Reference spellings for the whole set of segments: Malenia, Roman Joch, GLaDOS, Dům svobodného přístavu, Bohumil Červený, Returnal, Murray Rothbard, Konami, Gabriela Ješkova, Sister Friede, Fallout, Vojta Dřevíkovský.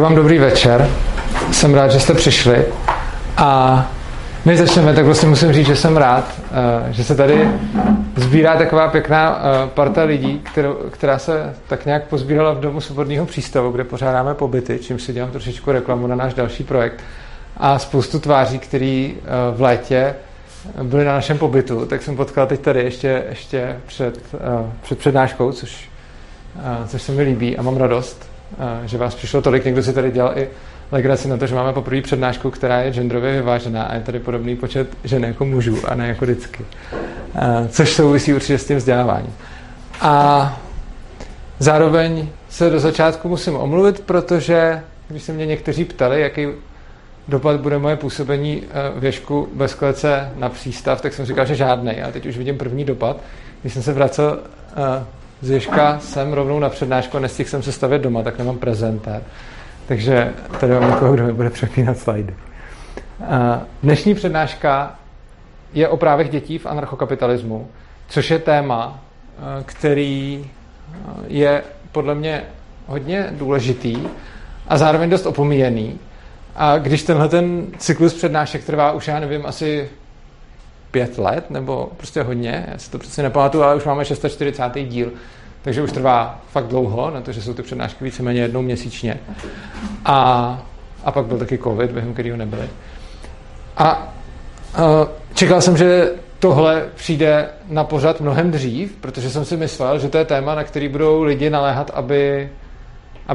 Vám dobrý večer, jsem rád, že jste přišli a než začneme, tak vlastně musím říct, že jsem rád, že se tady sbírá taková pěkná parta lidí, která se tak nějak pozbírala v Domu svobodného přístavu, kde pořádáme pobyty, čímž si dělám trošičku reklamu na náš další projekt a spoustu tváří, které v létě byly na našem pobytu, tak jsem potkal teď tady ještě před přednáškou, což se mi líbí a mám radost, že vás přišlo tolik. Někdo si tady dělal i legraci na to, že máme poprvé přednášku, která je genderově vyvážená a je tady podobný počet žen jako mužů a ne jako vždycky. Což souvisí určitě s tím vzděláváním. A zároveň se do začátku musím omluvit, protože když se mě někteří ptali, jaký dopad bude moje působení věšku bez klece na přístav, tak jsem říkal, že žádnej. A teď už vidím první dopad. Když jsem se vracel z Ješka jsem rovnou na přednášku a nestihl jsem se stavět doma, tak nemám prezentér. Takže tady mám někoho, kdo mi bude přepínat slajdy. Dnešní přednáška je o právech dětí v anarchokapitalismu, což je téma, který je podle mě hodně důležitý a zároveň dost opomíjený. A když tenhle ten cyklus přednášek trvá už, já nevím, asi 5 let, nebo prostě hodně, já si to přesně nepamatuju, ale už máme 640. díl, takže už trvá fakt dlouho, na to, že jsou ty přednášky víceméně jednou měsíčně. A pak byl taky covid, během kterého nebyly. A čekal jsem, že tohle přijde na pořad mnohem dřív, protože jsem si myslel, že to je téma, na který budou lidi naléhat, aby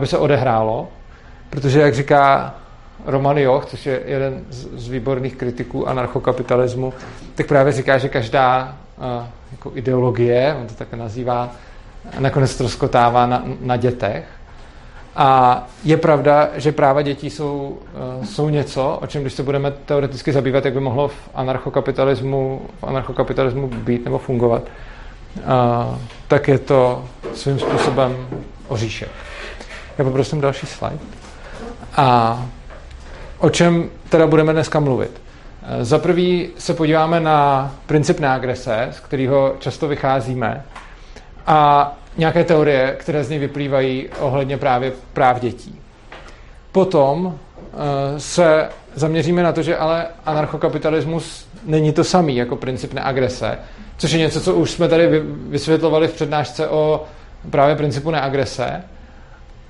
se odehrálo, protože, jak říká Roman Joch, což je jeden z výborných kritiků anarchokapitalismu, tak právě říká, že každá jako ideologie, on to tak nazývá, nakonec troskotává na dětech. A je pravda, že práva dětí jsou něco, o čem, když se budeme teoreticky zabývat, jak by mohlo v anarchokapitalismu být nebo fungovat, tak je to svým způsobem oříšek. Já poprosím další slide. A o čem teda budeme dneska mluvit? Za prvý se podíváme na princip neagrese, z kterého často vycházíme, a nějaké teorie, které z něj vyplývají ohledně právě práv dětí. Potom se zaměříme na to, že ale anarchokapitalismus není to samý jako princip neagrese, což je něco, co už jsme tady vysvětlovali v přednášce o právě principu neagrese,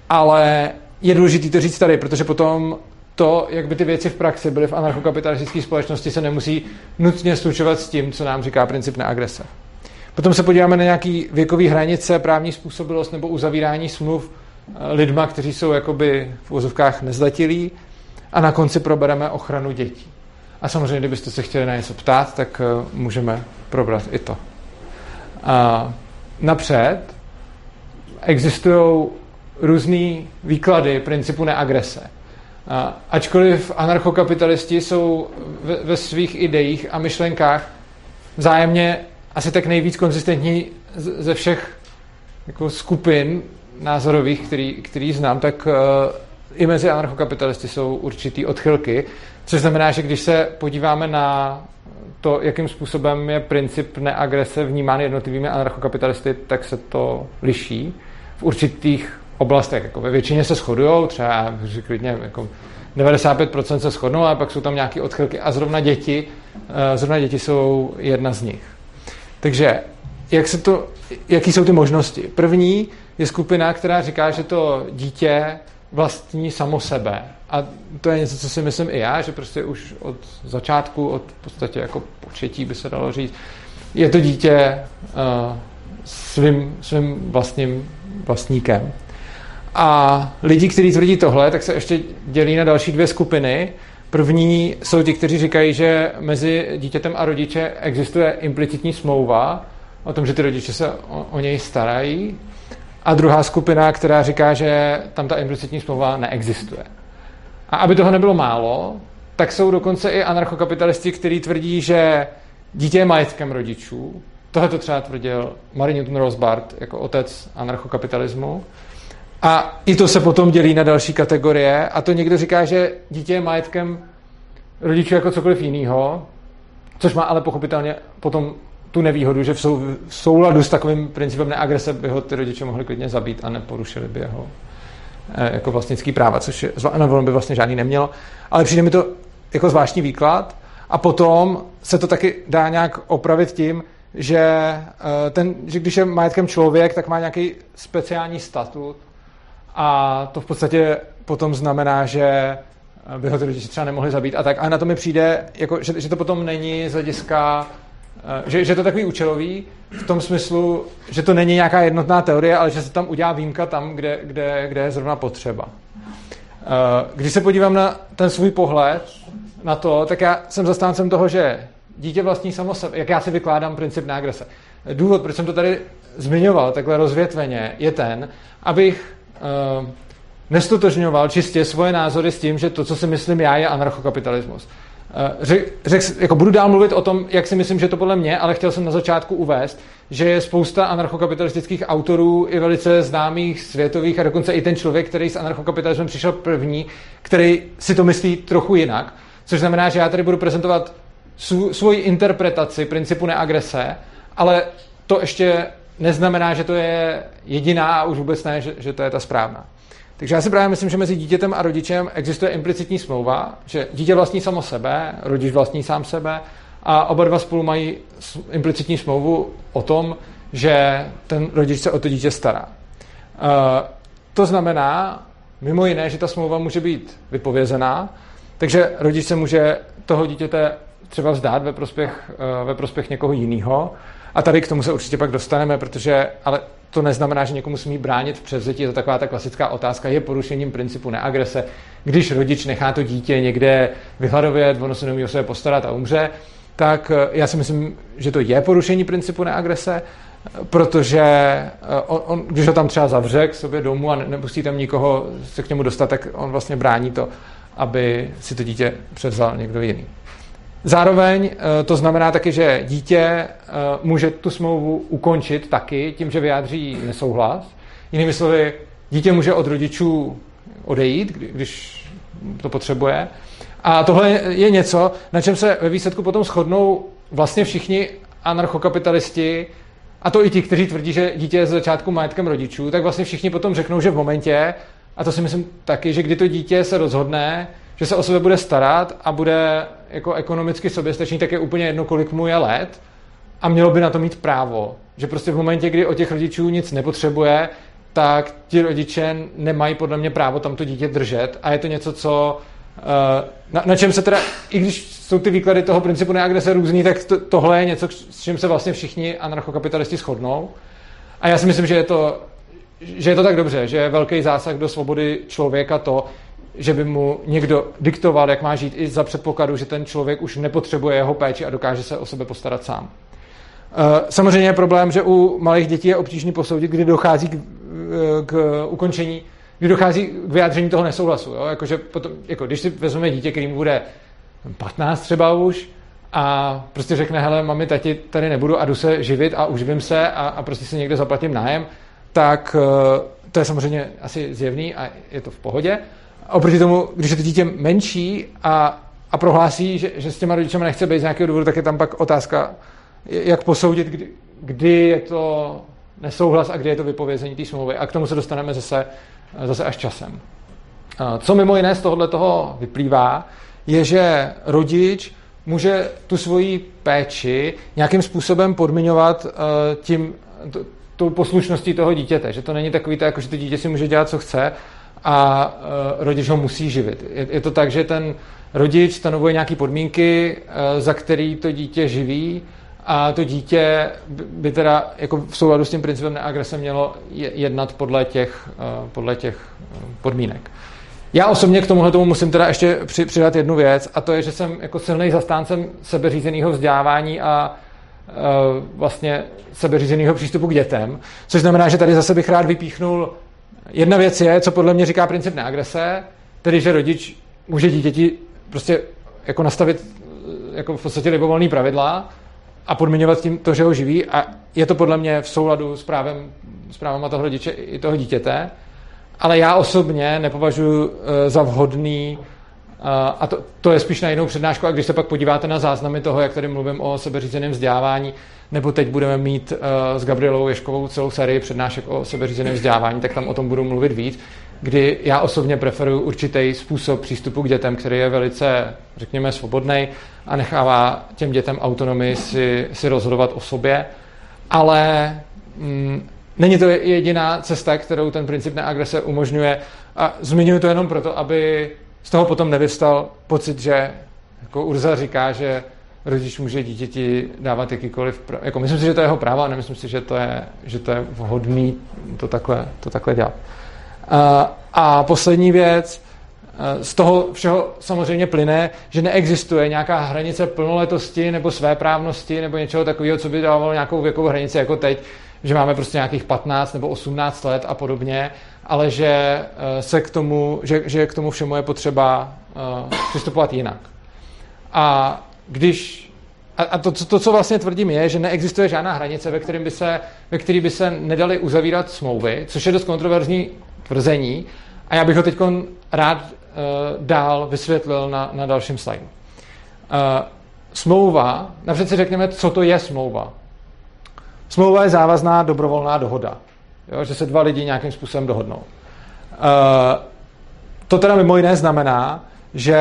ale je důležité to říct tady, protože potom to, jak by ty věci v praxi byly v anarchokapitalistické společnosti, se nemusí nutně slučovat s tím, co nám říká princip neagrese. Potom se podíváme na nějaký věkový hranice, právní způsobilost nebo uzavírání smluv lidma, kteří jsou jakoby v uvozovkách nezletilí, a na konci probereme ochranu dětí. A samozřejmě, kdybyste se chtěli na něco ptát, tak můžeme probrat i to. A napřed existují různý výklady principu neagrese. Ačkoliv anarchokapitalisti jsou ve svých idejích a myšlenkách vzájemně asi tak nejvíc konzistentní ze všech jako skupin názorových, který znám, tak i mezi anarchokapitalisty jsou určitý odchylky, což znamená, že když se podíváme na to, jakým způsobem je princip neagrese vnímán jednotlivými anarchokapitalisty, tak se to liší v určitých oblastech. Jako ve většině se shodujou, třeba klidně jako 95% se shodnou, ale pak jsou tam nějaké odchylky a zrovna děti jsou jedna z nich. Takže jaký jsou ty možnosti? První je skupina, která říká, že to dítě vlastní samo sebe. A to je něco, co si myslím i já, že prostě už od začátku, od v podstatě jako početí by se dalo říct, je to dítě svým vlastníkem. A lidi, kteří tvrdí tohle, tak se ještě dělí na další dvě skupiny. První jsou ti, kteří říkají, že mezi dítětem a rodiče existuje implicitní smlouva o tom, že ty rodiče se o něj starají. A druhá skupina, která říká, že tam ta implicitní smlouva neexistuje. A aby toho nebylo málo, tak jsou dokonce i anarchokapitalisti, kteří tvrdí, že dítě je majetkem rodičů. Tohle to třeba tvrdil Murray Rothbard jako otec anarchokapitalismu. A i to se potom dělí na další kategorie, a to někdo říká, že dítě je majetkem rodičů jako cokoliv jiného, což má ale pochopitelně potom tu nevýhodu, že v souladu s takovým principem neagrese by ho ty rodiče mohli klidně zabít a neporušili by jeho jako vlastnický práva, což ono by vlastně žádný nemělo, ale přijde mi to jako zvláštní výklad a potom se to taky dá nějak opravit tím, že když je majetkem člověk, tak má nějaký speciální statut a to v podstatě potom znamená, že by ho ty lidi třeba nemohli zabít a tak. A na to mi přijde, jako, že to potom není z hlediska, že to takový účelový v tom smyslu, že to není nějaká jednotná teorie, ale že se tam udělá výjimka tam, kde je zrovna potřeba. Když se podívám na ten svůj pohled na to, tak já jsem zastáncem toho, že dítě vlastní samo sebe, jak já si vykládám princip nágrese. Důvod, proč jsem to tady zmiňoval takhle rozvětveně, je ten, abych nestotožňoval čistě svoje názory s tím, že to, co si myslím já, je anarchokapitalismus. Jako budu dál mluvit o tom, jak si myslím, že to podle mě, ale chtěl jsem na začátku uvést, že je spousta anarchokapitalistických autorů i velice známých světových a dokonce i ten člověk, který s anarchokapitalismem přišel první, který si to myslí trochu jinak, což znamená, že já tady budu prezentovat svoji interpretaci principu neagrese, ale to ještě neznamená, že to je jediná a už vůbec ne, že to je ta správná. Takže já si právě myslím, že mezi dítětem a rodičem existuje implicitní smlouva, že dítě vlastní samo sebe, rodič vlastní sám sebe a oba dva spolu mají implicitní smlouvu o tom, že ten rodič se o to dítě stará. To znamená, mimo jiné, že ta smlouva může být vypovězená, takže rodič se může toho dítěte třeba vzdát ve prospěch někoho jiného. A tady k tomu se určitě pak dostaneme, protože ale to neznamená, že někomu smí bránit v převzetí. Je to taková ta klasická otázka, je porušením principu neagrese, když rodič nechá to dítě někde vyhladovět, ono se neumí o sebe postarat a umře, tak já si myslím, že to je porušení principu neagrese, protože on, když ho tam třeba zavře k sobě domů a nepustí tam nikoho se k němu dostat, tak on vlastně brání to, aby si to dítě převzal někdo jiný. Zároveň to znamená taky, že dítě může tu smlouvu ukončit taky tím, že vyjádří nesouhlas. Jinými slovy, dítě může od rodičů odejít, když to potřebuje. A tohle je něco, na čem se ve výsledku potom shodnou vlastně všichni anarchokapitalisti, a to i ti, kteří tvrdí, že dítě je z začátku majetkem rodičů, tak vlastně všichni potom řeknou, že v momentě, a to si myslím taky, že kdy to dítě se rozhodne, že se o sebe bude starat a bude jako ekonomicky soběstačný, tak je úplně jedno, kolik mu je let a mělo by na to mít právo. Že prostě v momentě, kdy od těch rodičů nic nepotřebuje, tak ti rodiče nemají podle mě právo tam to dítě držet a je to něco, co na čem se teda, i když jsou ty výklady toho principu neagrese různý, tak tohle je něco, s čím se vlastně všichni anarchokapitalisti shodnou. A já si myslím, že je to tak dobře, že je velký zásah do svobody člověka to, že by mu někdo diktoval, jak má žít, i za předpokladu, že ten člověk už nepotřebuje jeho péči a dokáže se o sebe postarat sám. Samozřejmě je problém, že u malých dětí je obtížný posoudit, kdy dochází k ukončení, kdy dochází k vyjádření toho nesouhlasu. Jo? Jako když si vezmeme dítě, kterým bude 15 třeba už, a prostě řekne, hele, mami, tati, tady nebudu a jdu se živit a uživím se a prostě si někde zaplatím nájem, tak to je samozřejmě asi zjevný a je to v pohodě. Oproti tomu, když je to dítě menší a prohlásí, že s těma rodičema nechce být z nějakého důvodu, tak je tam pak otázka, jak posoudit, kdy je to nesouhlas a kdy je to vypovězení té smlouvy. A k tomu se dostaneme zase až časem. Co mimo jiné z tohohle toho vyplývá, je, že rodič může tu svoji péči nějakým způsobem podmiňovat tou poslušností toho dítěte. Že to není takový, jako že to dítě si může dělat, co chce, a rodič ho musí živit. Je to tak, že ten rodič stanovuje nějaké podmínky, za který to dítě živí a to dítě by teda jako v souladu s tím principem neagrese mělo jednat podle těch podmínek. Já osobně k tomuhle tomu musím teda ještě přidat jednu věc a to je, že jsem jako silný zastáncem sebeřízeného vzdělávání a vlastně sebeřízeného přístupu k dětem, což znamená, že tady zase bych rád vypíchnul. Jedna věc je, co podle mě říká princip neagrese, tedy že rodič může dítěti prostě jako nastavit jako v podstatě libovolný pravidla a podmiňovat tím to, že ho živí a je to podle mě v souladu s právama toho rodiče i toho dítěte, ale já osobně nepovažuji za vhodný a to je spíš na jinou přednášku a když se pak podíváte na záznamy toho, jak tady mluvím o sebeřízeném vzdělávání, nebo teď budeme mít s Gabrielou Ješkovou celou sérii přednášek o sebeřízeném vzdělávání, tak tam o tom budu mluvit víc. kdy já osobně preferuji určitý způsob přístupu k dětem, který je velice, řekněme, svobodný a nechává těm dětem autonomii si rozhodovat o sobě, ale není to jediná cesta, kterou ten princip neagrese umožňuje, a zmiňuji to jenom proto, aby z toho potom nevystal pocit, že jako Urza říká, že rodič může dítěti dávat jakýkoliv... Jako myslím si, že to je jeho právo, a nemyslím si, že to je vhodný to takhle dělat. A poslední věc, z toho všeho samozřejmě plyne, že neexistuje nějaká hranice plnoletosti nebo svéprávnosti nebo něčeho takového, co by dávalo nějakou věkovou hranici jako teď, že máme prostě nějakých 15 nebo 18 let a podobně, ale že se k tomu, že k tomu všemu je potřeba přistupovat jinak. A když to, co vlastně tvrdím, je, že neexistuje žádná hranice, ve které by se nedaly uzavírat smlouvy, což je dost kontroverzní tvrzení, a já bych ho teď rád dál vysvětlil na dalším slajdu. Smlouva, napřed si řekněme, co to je smlouva. Smlouva je závazná dobrovolná dohoda, jo, že se dva lidi nějakým způsobem dohodnou. To teda mimo jiné znamená, že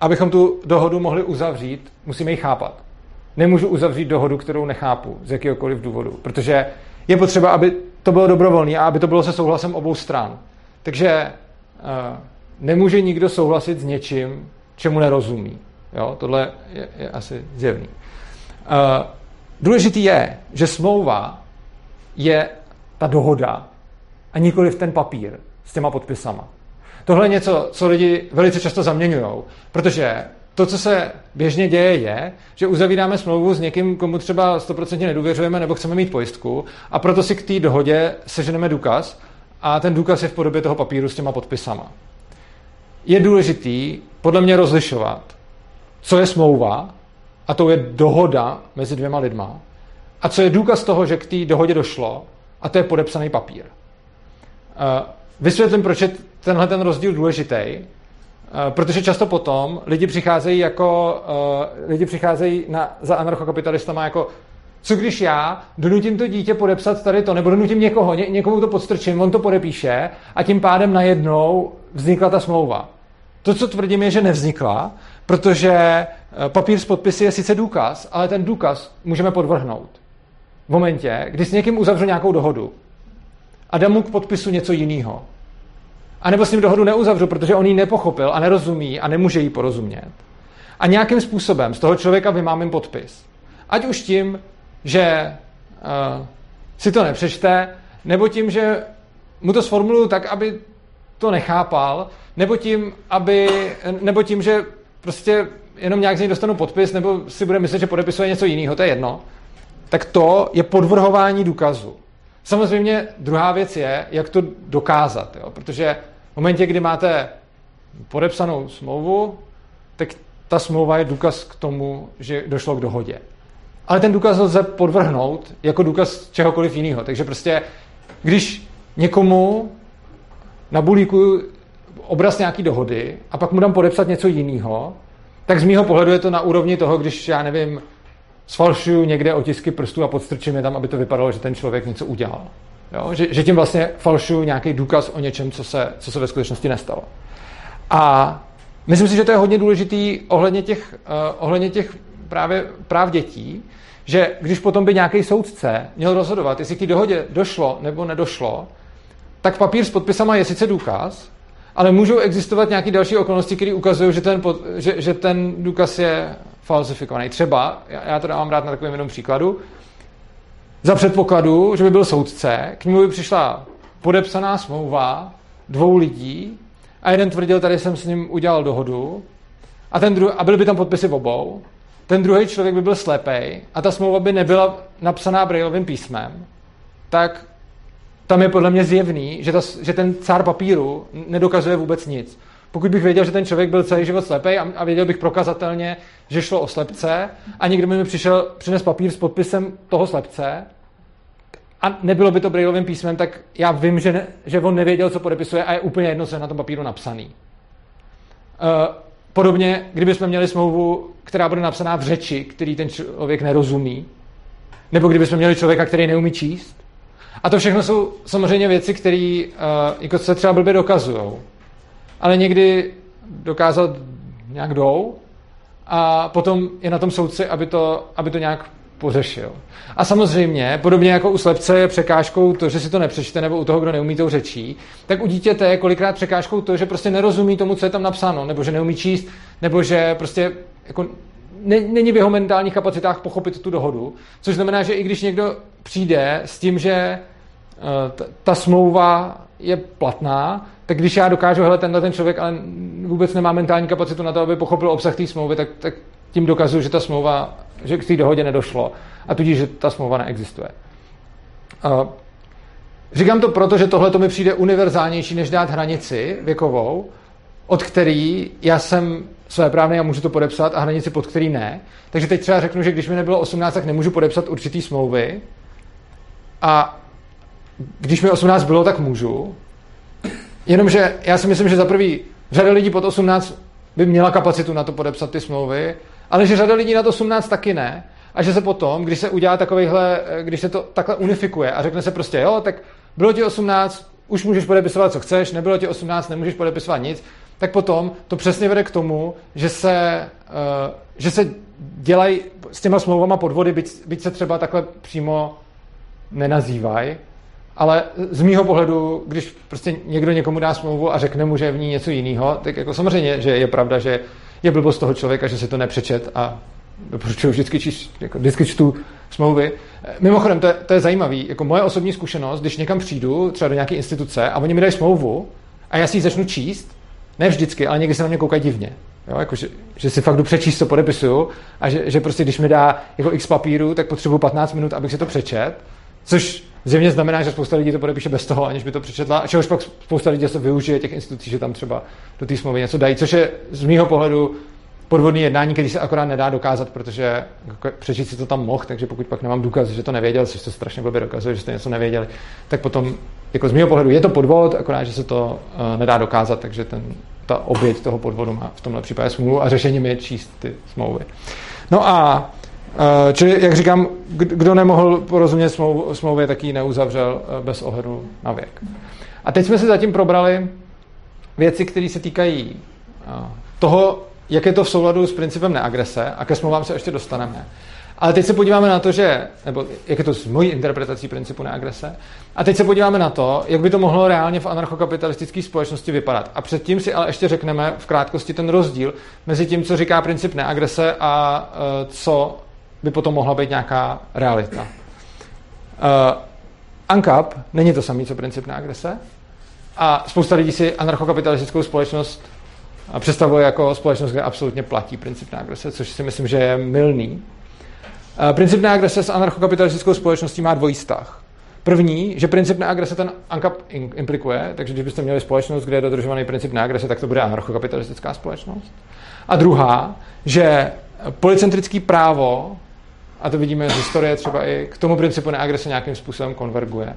abychom tu dohodu mohli uzavřít, musíme ji chápat. Nemůžu uzavřít dohodu, kterou nechápu, z jakýhokoliv důvodu, protože je potřeba, aby to bylo dobrovolné a aby to bylo se souhlasem obou stran. Takže nemůže nikdo souhlasit s něčím, čemu nerozumí. Jo? Tohle je asi zjevný. Důležitý je, že smlouva je ta dohoda a nikoliv ten papír s těma podpisama. Tohle je něco, co lidi velice často zaměňujou, protože to, co se běžně děje, je, že uzavíráme smlouvu s někým, komu třeba 100% nedůvěřujeme nebo chceme mít pojistku, a proto si k té dohodě seženeme důkaz a ten důkaz je v podobě toho papíru s těma podpisama. Je důležitý podle mě rozlišovat, co je smlouva, a to je dohoda mezi dvěma lidma, a co je důkaz toho, že k té dohodě došlo, a to je podepsaný papír. Vysvětlím, proč je tenhle ten rozdíl důležitý, protože často potom lidi přicházejí za anarchokapitalistama jako, co když já donutím to dítě podepsat tady to, nebo donutím někomu to podstrčím, on to podepíše a tím pádem najednou vznikla ta smlouva. To, co tvrdím, je, že nevznikla, protože papír s podpisy je sice důkaz, ale ten důkaz můžeme podvrhnout. V momentě, kdy s někým uzavřu nějakou dohodu a dám mu k podpisu něco jiného, a nebo s ním dohodu neuzavřu, protože on ji nepochopil a nerozumí a nemůže jí porozumět, a nějakým způsobem z toho člověka vymámím podpis. Ať už tím, že si to nepřečte, nebo tím, že mu to sformuluju tak, aby to nechápal, nebo tím, že prostě jenom nějak z něj dostanu podpis, nebo si bude myslet, že podepisuje něco jiného, to je jedno, tak to je podvrhování důkazu. Samozřejmě druhá věc je, jak to dokázat, jo? Protože v momentě, kdy máte podepsanou smlouvu, tak ta smlouva je důkaz k tomu, že došlo k dohodě. Ale ten důkaz lze podvrhnout jako důkaz čehokoliv jiného. Takže prostě, když někomu nabulíkuju obraz nějaký dohody a pak mu dám podepsat něco jiného, tak z mýho pohledu je to na úrovni toho, když, já nevím, sfalšuju někde otisky prstů a podstrčím je tam, aby to vypadalo, že ten člověk něco udělal. Jo? Že tím vlastně falšuju nějaký důkaz o něčem, co se ve skutečnosti nestalo. A myslím si, že to je hodně důležitý ohledně těch právě práv dětí, že když potom by nějaký soudce měl rozhodovat, jestli k té dohodě došlo nebo nedošlo, tak papír s podpisama je sice důkaz, ale můžou existovat nějaké další okolnosti, které ukazují, že ten důkaz je falsifikovaný. Třeba, já to dávám rád na takovém jednom příkladu, za předpokladu, že by byl soudce, k němu by přišla podepsaná smlouva dvou lidí a jeden tvrdil, tady jsem s ním udělal dohodu, a byly by tam podpisy obou, ten druhý člověk by byl slepej a ta smlouva by nebyla napsaná brailovým písmem, tak tam je podle mě zjevný, že ten cár papíru nedokazuje vůbec nic. Pokud bych věděl, že ten člověk byl celý život slepej a věděl bych prokazatelně, že šlo o slepce, a někdo by mi přines papír s podpisem toho slepce a nebylo by to brailovým písmem, tak já vím, že on nevěděl, co podepisuje, a je úplně jedno, co je na tom papíru napsaný. Podobně, kdybychom měli smlouvu, která bude napsaná v řeči, který ten člověk nerozumí, nebo kdybychom měli člověka, který neumí číst, A to všechno jsou samozřejmě věci, které jako se třeba blbě dokazujou. Ale někdy dokázat nějak jdou a potom je na tom soudci, aby to nějak pořešil. A samozřejmě, podobně jako u slepce je překážkou to, že si to nepřečte, nebo u toho, kdo neumí tou řečí, tak u dítěte je kolikrát překážkou to, že prostě nerozumí tomu, co je tam napsáno, nebo že neumí číst, nebo že prostě jako není v jeho mentálních kapacitách pochopit tu dohodu, což znamená, že i když někdo přijde s tím, že ta smlouva je platná, tak když já dokážu, hele, tenhle ten člověk ale vůbec nemá mentální kapacitu na to, aby pochopil obsah té smlouvy, tak tím dokazuju, že ta smlouva, že k té dohodě nedošlo a tudíž, že ta smlouva neexistuje. Říkám to proto, že tohle to mi přijde univerzálnější, než dát hranici věkovou, od který já jsem svéprávný a můžu to podepsat a hranici, pod který ne. Takže teď třeba řeknu, že když mi nebylo 18, tak nemůžu podepsat určitý smlouvy a když mi 18 bylo, tak můžu. Jenomže já si myslím, že za prvý řada lidí pod 18 by měla kapacitu na to podepsat ty smlouvy, ale že řada lidí nad 18 taky ne a že se potom, když se udělá takovejhle, když se to takhle unifikuje a řekne se prostě, jo, tak bylo ti 18, už můžeš podepisovat, co chceš, nebylo ti 18, nemůžeš podepisovat nic, tak potom to přesně vede k tomu, že se dělají s těma smlouvama podvody, byť se třeba takhle přímo nenazývají. Ale z mýho pohledu, když prostě někdo někomu dá smlouvu a řekne mu, že je v ní něco jiného, tak jako samozřejmě, že je pravda, že je blbost toho člověka, že si to nepřečet a doporučuji vždycky čtu smlouvy. Mimochodem, to je zajímavý, jako moje osobní zkušenost, když někam přijdu, třeba do nějaké instituce a oni mi dají smlouvu a já si ji začnu číst, ne vždycky, ale někdy se na mě koukají divně. Jo, jako, že si fakt jdu přečíst, co podepisuju a že prostě když mi dá jako x papíru, tak potřebuji 15 minut, abych si to přečet, což zjevně znamená, že spousta lidí to podepíše bez toho, aniž by to přečetla, a čehož pak spousta lidí se využije těch institucí, že tam třeba do té smlouvy něco dají, což je z mýho pohledu podvodné jednání, který se akorát nedá dokázat, protože přečíst si to tam mohl, takže pokud pak nemám důkaz, že to nevěděl, což se strašně blbě dokazuje, že jste něco nevěděli, tak potom jako z mýho pohledu je to podvod, akorát, že se to nedá dokázat, takže ta oběť toho podvodu má v tomhle případě smůlu a řešením je číst ty smlouvy. No a čili, jak říkám, kdo nemohl porozumět smlouvě, tak ji neuzavřel bez ohledu na věk. A teď jsme si zatím probrali věci, které se týkají toho, jak je to v souladu s principem neagrese, a ke smlouvám se ještě dostaneme. Ale teď se podíváme na to, nebo jak je to s mojí interpretací principu neagrese, a teď se podíváme na to, jak by to mohlo reálně v anarchokapitalistické společnosti vypadat. A předtím si ale ještě řekneme v krátkosti ten rozdíl mezi tím, co říká princip neagrese a co by potom mohla být nějaká realita. ANCAP není to samý, co princip neagrese a spousta lidí si anarchokapitalistickou společnost představuje jako společnost, kde absolutně platí princip neagrese, což si myslím, že je mylný. Princip neagrese s anarchokapitalistickou společností má dvojí vztah. První, že princip neagrese ten ANCAP implikuje, takže když byste měli společnost, kde je dodržovaný princip neagrese, tak to bude anarchokapitalistická společnost. A druhá, že policentrický právo, a to vidíme z historie třeba i k tomu principu neagrese nějakým způsobem konverguje.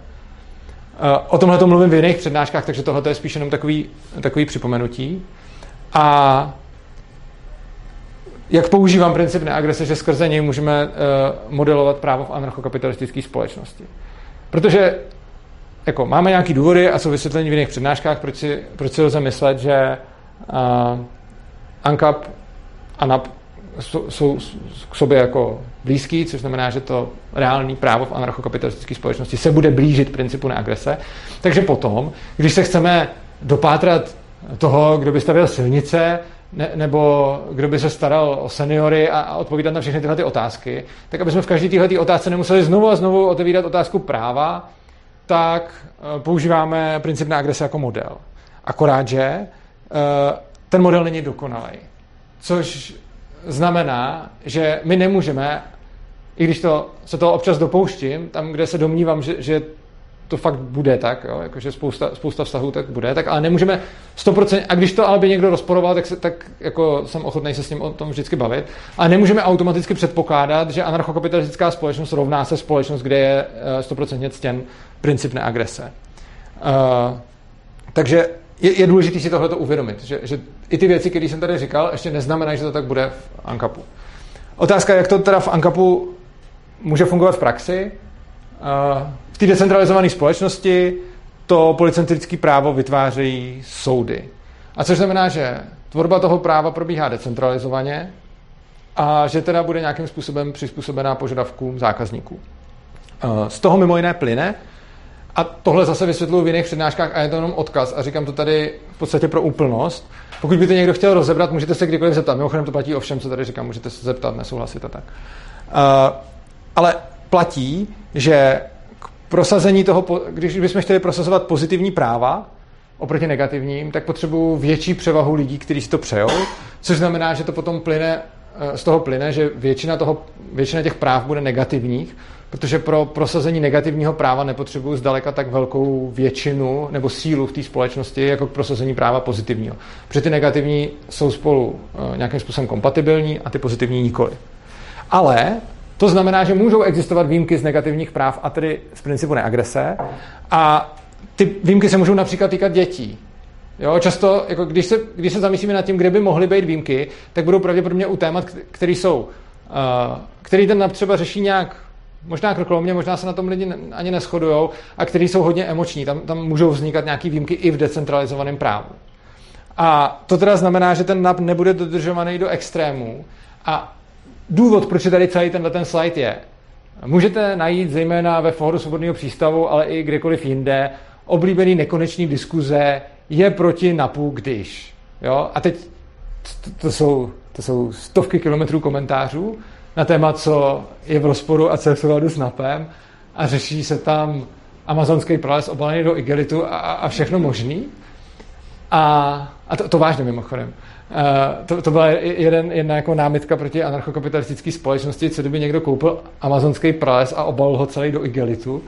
O tomhle to mluvím v jiných přednáškách, takže tohle je spíš jenom takový připomenutí. A jak používám princip neagrese, že skrze něj můžeme modelovat právo v anarchokapitalistické společnosti. Protože jako, máme nějaké důvody a jsou vysvětlení v jiných přednáškách, proč si lze myslet, že ANCAP a NAP jsou k sobě jako blízký, což znamená, že to reálné právo v anarchokapitalistické společnosti se bude blížit principu neagrese. Takže potom, když se chceme dopátrat toho, kdo by stavěl silnice, nebo kdo by se staral o seniory a odpovídat na všechny tyhle ty otázky, tak aby jsme v každé téhle otázce nemuseli znovu a znovu otevírat otázku práva, tak používáme princip neagrese jako model. Akorát, že ten model není dokonalý. Což znamená, že my nemůžeme, i když se toho občas dopouštím, tam, kde se domnívám, že to fakt bude tak, jo, jakože spousta vztahů tak bude, tak ale nemůžeme 100%, a když to ale by někdo rozporoval, tak jako jsem ochotnej se s ním o tom vždycky bavit, ale nemůžeme automaticky předpokládat, že anarchokapitalistická společnost rovná se společnost, kde je 100% ctěn princip neagrese. Takže je důležité si tohleto uvědomit, že i ty věci, které jsem tady říkal, ještě neznamenají, že to tak bude v ANCAPu. Otázka, jak to teda v ANCAPu může fungovat v praxi, V té decentralizované společnosti to policentrické právo vytvářejí soudy. A což znamená, že tvorba toho práva probíhá decentralizovaně a že teda bude nějakým způsobem přizpůsobená požadavkům zákazníků. Z toho mimo jiné plyne, a tohle zase vysvětluji v jiných přednáškách a je to jenom odkaz a říkám to tady v podstatě pro úplnost. Pokud by to někdo chtěl rozebrat, můžete se kdykoliv zeptat. Mimochodem to platí o všem, co tady říkám, můžete se zeptat, nesouhlasit a tak. Ale platí, že k prosazení toho, když bychom chtěli prosazovat pozitivní práva oproti negativním, tak potřebuju větší převahu lidí, kteří si to přejou, což znamená, že to potom plyne, z toho plyne, že většina těch práv bude negativních, protože pro prosazení negativního práva nepotřebuju zdaleka tak velkou většinu nebo sílu v té společnosti jako k prosazení práva pozitivního. Protože ty negativní jsou spolu nějakým způsobem kompatibilní a ty pozitivní nikoli. Ale to znamená, že můžou existovat výjimky z negativních práv a tedy z principu neagrese a ty výjimky se můžou například týkat dětí. Jo, často, jako když se zamyslíme nad tím, kde by mohly být výjimky, tak budou pravděpodobně u témat, který ten třeba řeší nějak možná krokolomně, možná se na tom lidi ani neshodujou a který jsou hodně emoční. Tam můžou vznikat nějaké výjimky i v decentralizovaném právu. A to teda znamená, že ten NAP nebude dodržovaný do extrémů. A důvod, proč je tady celý ten slide je, můžete najít zejména ve Fóru svobodného přístavu, ale i kdekoliv jinde, oblíbený nekonečný diskuze je proti NAPu, když. Jo? A teď to jsou stovky kilometrů komentářů na téma, co je v rozporu a co je v souladu s NAPem a řeší se tam amazonský prales obalený do igelitu a všechno možný. A to vážně mimochodem. To byla jedna jako námitka proti anarchokapitalistické společnosti, co kdyby někdo koupil amazonský prales a obalil ho celý do igelitu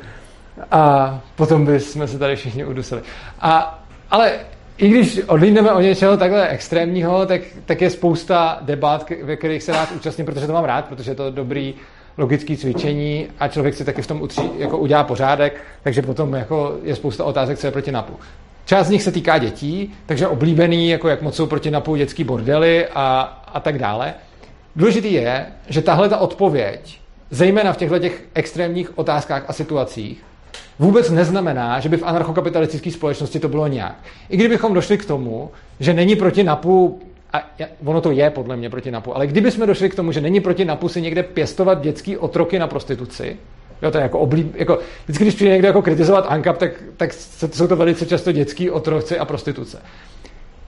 a potom bychom se tady všichni udusili. Ale i když odlídneme o něčeho takhle extrémního, tak je spousta debat, ve kterých se rád účastním, protože to mám rád, protože je to dobrý logický cvičení a člověk si taky v tom jako udělá pořádek, takže potom jako je spousta otázek, co je proti NAPu. Část z nich se týká dětí, takže oblíbený, jako jak moc jsou proti NAPu dětský bordely a tak dále. Důležitý je, že tahle ta odpověď, zejména v těchto těch extrémních otázkách a situacích, vůbec neznamená, že by v anarchokapitalistické společnosti to bylo nějak. I kdybychom došli k tomu, že není proti NAPu, a ono to je podle mě proti NAPu, ale kdybychom došli k tomu, že není proti NAPu si někde pěstovat dětský otroky na prostituci, jo, to je jako vždycky, když přijde někdo jako kritizovat ANCAP, tak jsou to velice často dětský otroci a prostituce.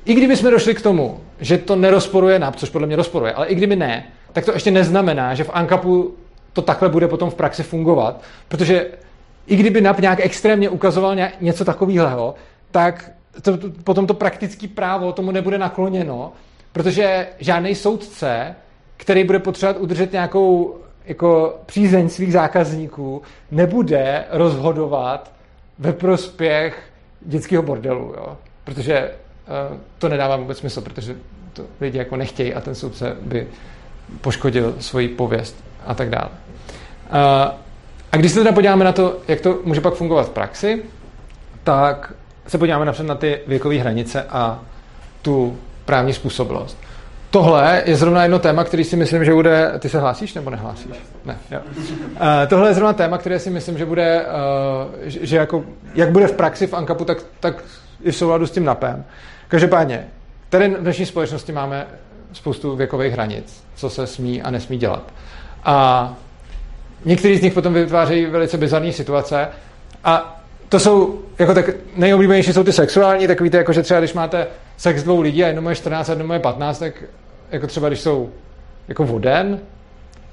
I kdybychom došli k tomu, že to nerozporuje NAP, což podle mě rozporuje, ale i kdyby ne, tak to ještě neznamená, že v ANCAPu to takhle bude potom v praxi fungovat, protože i kdyby NAP nějak extrémně ukazoval něco takového, tak potom to praktické právo tomu nebude nakloněno, protože žádný soudce, který bude potřebovat udržet nějakou jako přízeň svých zákazníků, nebude rozhodovat ve prospěch dětského bordelu, jo? Protože to nedává vůbec smysl, protože to lidi jako nechtějí a ten soudce by poškodil svoji pověst a tak dále. A když se teda podíváme na to, jak to může pak fungovat v praxi, tak se podíváme napřed na ty věkové hranice a tu právní způsobilost. Tohle je zrovna jedno téma, který si myslím, že bude... Ty se hlásíš nebo nehlásíš? Ne, jo. Tohle je zrovna téma, které si myslím, že bude... že jako, jak bude v praxi v ANCAPu, tak i v souladu s tím NAPem. Každopádně, tady v dnešní společnosti máme spoustu věkových hranic, co se smí a nesmí dělat. A některý z nich potom vytvářejí velice bizarní situace a to jsou, jako tak nejoblíbenější jsou ty sexuální, tak víte, jako že třeba když máte sex dvou lidí a jednomu je 14 a jednomu je 15, tak jako třeba když jsou jako o den,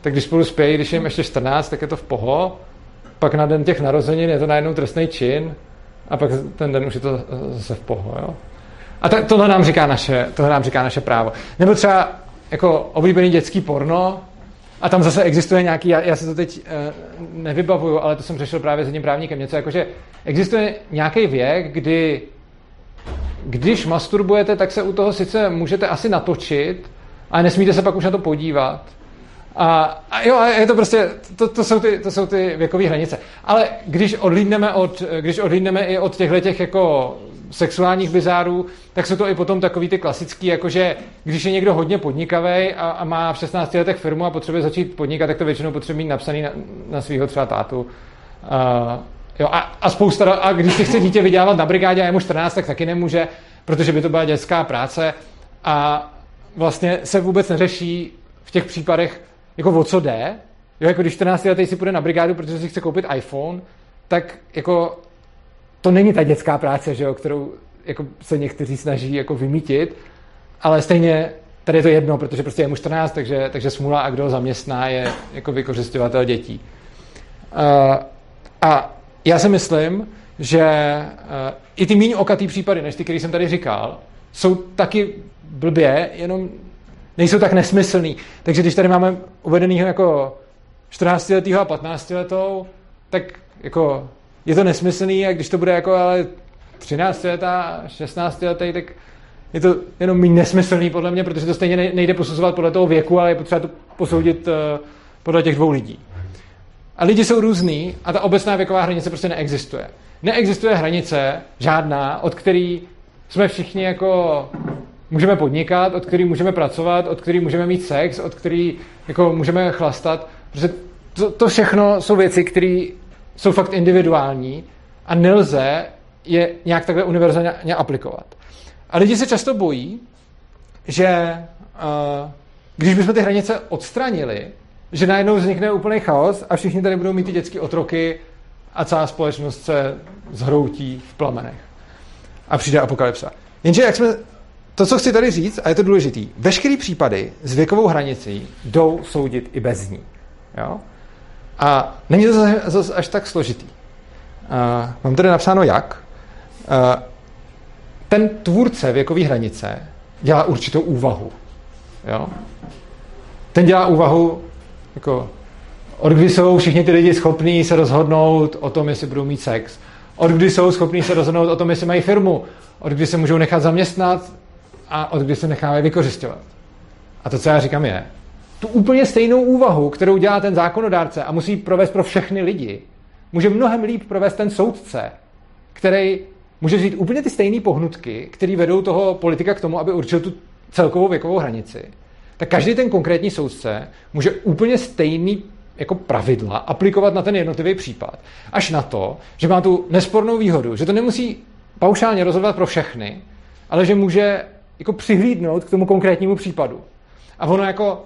tak když spolu spějí, když jim ještě 14, tak je to v poho, pak na den těch narozenin je to najednou trestný čin a pak ten den už je to zase v poho, jo. A tohle nám říká naše právo. Nebo třeba jako oblíbený dětský porno. A tam zase existuje nějaký, já se to teď nevybavuju, ale to jsem řešil právě s jedním právníkem, něco jako, že existuje nějaký věk, kdy když masturbujete, tak se u toho sice můžete asi natočit, ale nesmíte se pak už na to podívat. A jo, je to prostě, to jsou ty věkové hranice. Ale když odlídneme i od těchhletěch jako sexuálních bizárů, tak jsou to i potom takový ty klasický, jakože když je někdo hodně podnikavej a má v 16 letech firmu a potřebuje začít podnikat, tak to většinou potřebuje mít napsaný na svýho třeba tátu Jo, a když si chce dítě vydělávat na brigádě a je mu 14, tak taky nemůže, protože by to byla dětská práce a vlastně se vůbec neřeší v těch případech, jako o co jde. Jo, jako když 14letý si půjde na brigádu, protože si chce koupit iPhone, tak jako to není ta dětská práce, že jo, kterou jako se někteří snaží jako vymítit, ale stejně tady je to jedno, protože prostě je mu 14, takže smůla a kdo ho zaměstná je jako vykořisťovatel dětí. A já si myslím, že i ty méně okatý případy, než ty, který jsem tady říkal, jsou taky blbě, jenom nejsou tak nesmyslný. Takže když tady máme uvedenýho jako 14letýho a 15letou, tak jako je to nesmyslný a když to bude jako ale 13letá, 16letý, tak je to jenom méně nesmyslný podle mě, protože to stejně nejde posuzovat podle toho věku, ale je potřeba to posoudit podle těch dvou lidí. A lidi jsou různý a ta obecná věková hranice prostě neexistuje. Neexistuje hranice žádná, od který jsme všichni jako můžeme podnikat, od který můžeme pracovat, od který můžeme mít sex, od který jako můžeme chlastat. Protože to všechno jsou věci, které jsou fakt individuální a nelze je nějak takhle univerzálně aplikovat. A lidi se často bojí, že když bychom ty hranice odstranili, že najednou vznikne úplný chaos a všichni tady budou mít ty dětské otroky a celá společnost se zhroutí v plamenech. A přijde apokalypsa. Jenže to, co chci tady říct, a je to důležitý, veškerý případy s věkovou hranicí jdou soudit i bez ní. Jo? A není to zase až tak složitý. Mám tady napsáno jak. Ten tvůrce věkové hranice dělá určitou úvahu. Jo? Ten dělá úvahu jako, od kdy jsou všichni ty lidi schopní se rozhodnout o tom, jestli budou mít sex. Od kdy jsou schopní se rozhodnout o tom, jestli mají firmu. Od kdy se můžou nechat zaměstnat a od kdy se nechávají vykořisťovat. A to, co já říkám, je tu úplně stejnou úvahu, kterou dělá ten zákonodárce a musí provést pro všechny lidi, může mnohem líp provést ten soudce, který může vzít úplně ty stejné pohnutky, které vedou toho politika k tomu, aby určil tu celkovou věkovou hranici. Tak každý ten konkrétní soudce může úplně stejný jako pravidla aplikovat na ten jednotlivý případ. Až na to, že má tu nespornou výhodu, že to nemusí paušálně rozhodovat pro všechny, ale že může jako přihlídnout k tomu konkrétnímu případu. A ono jako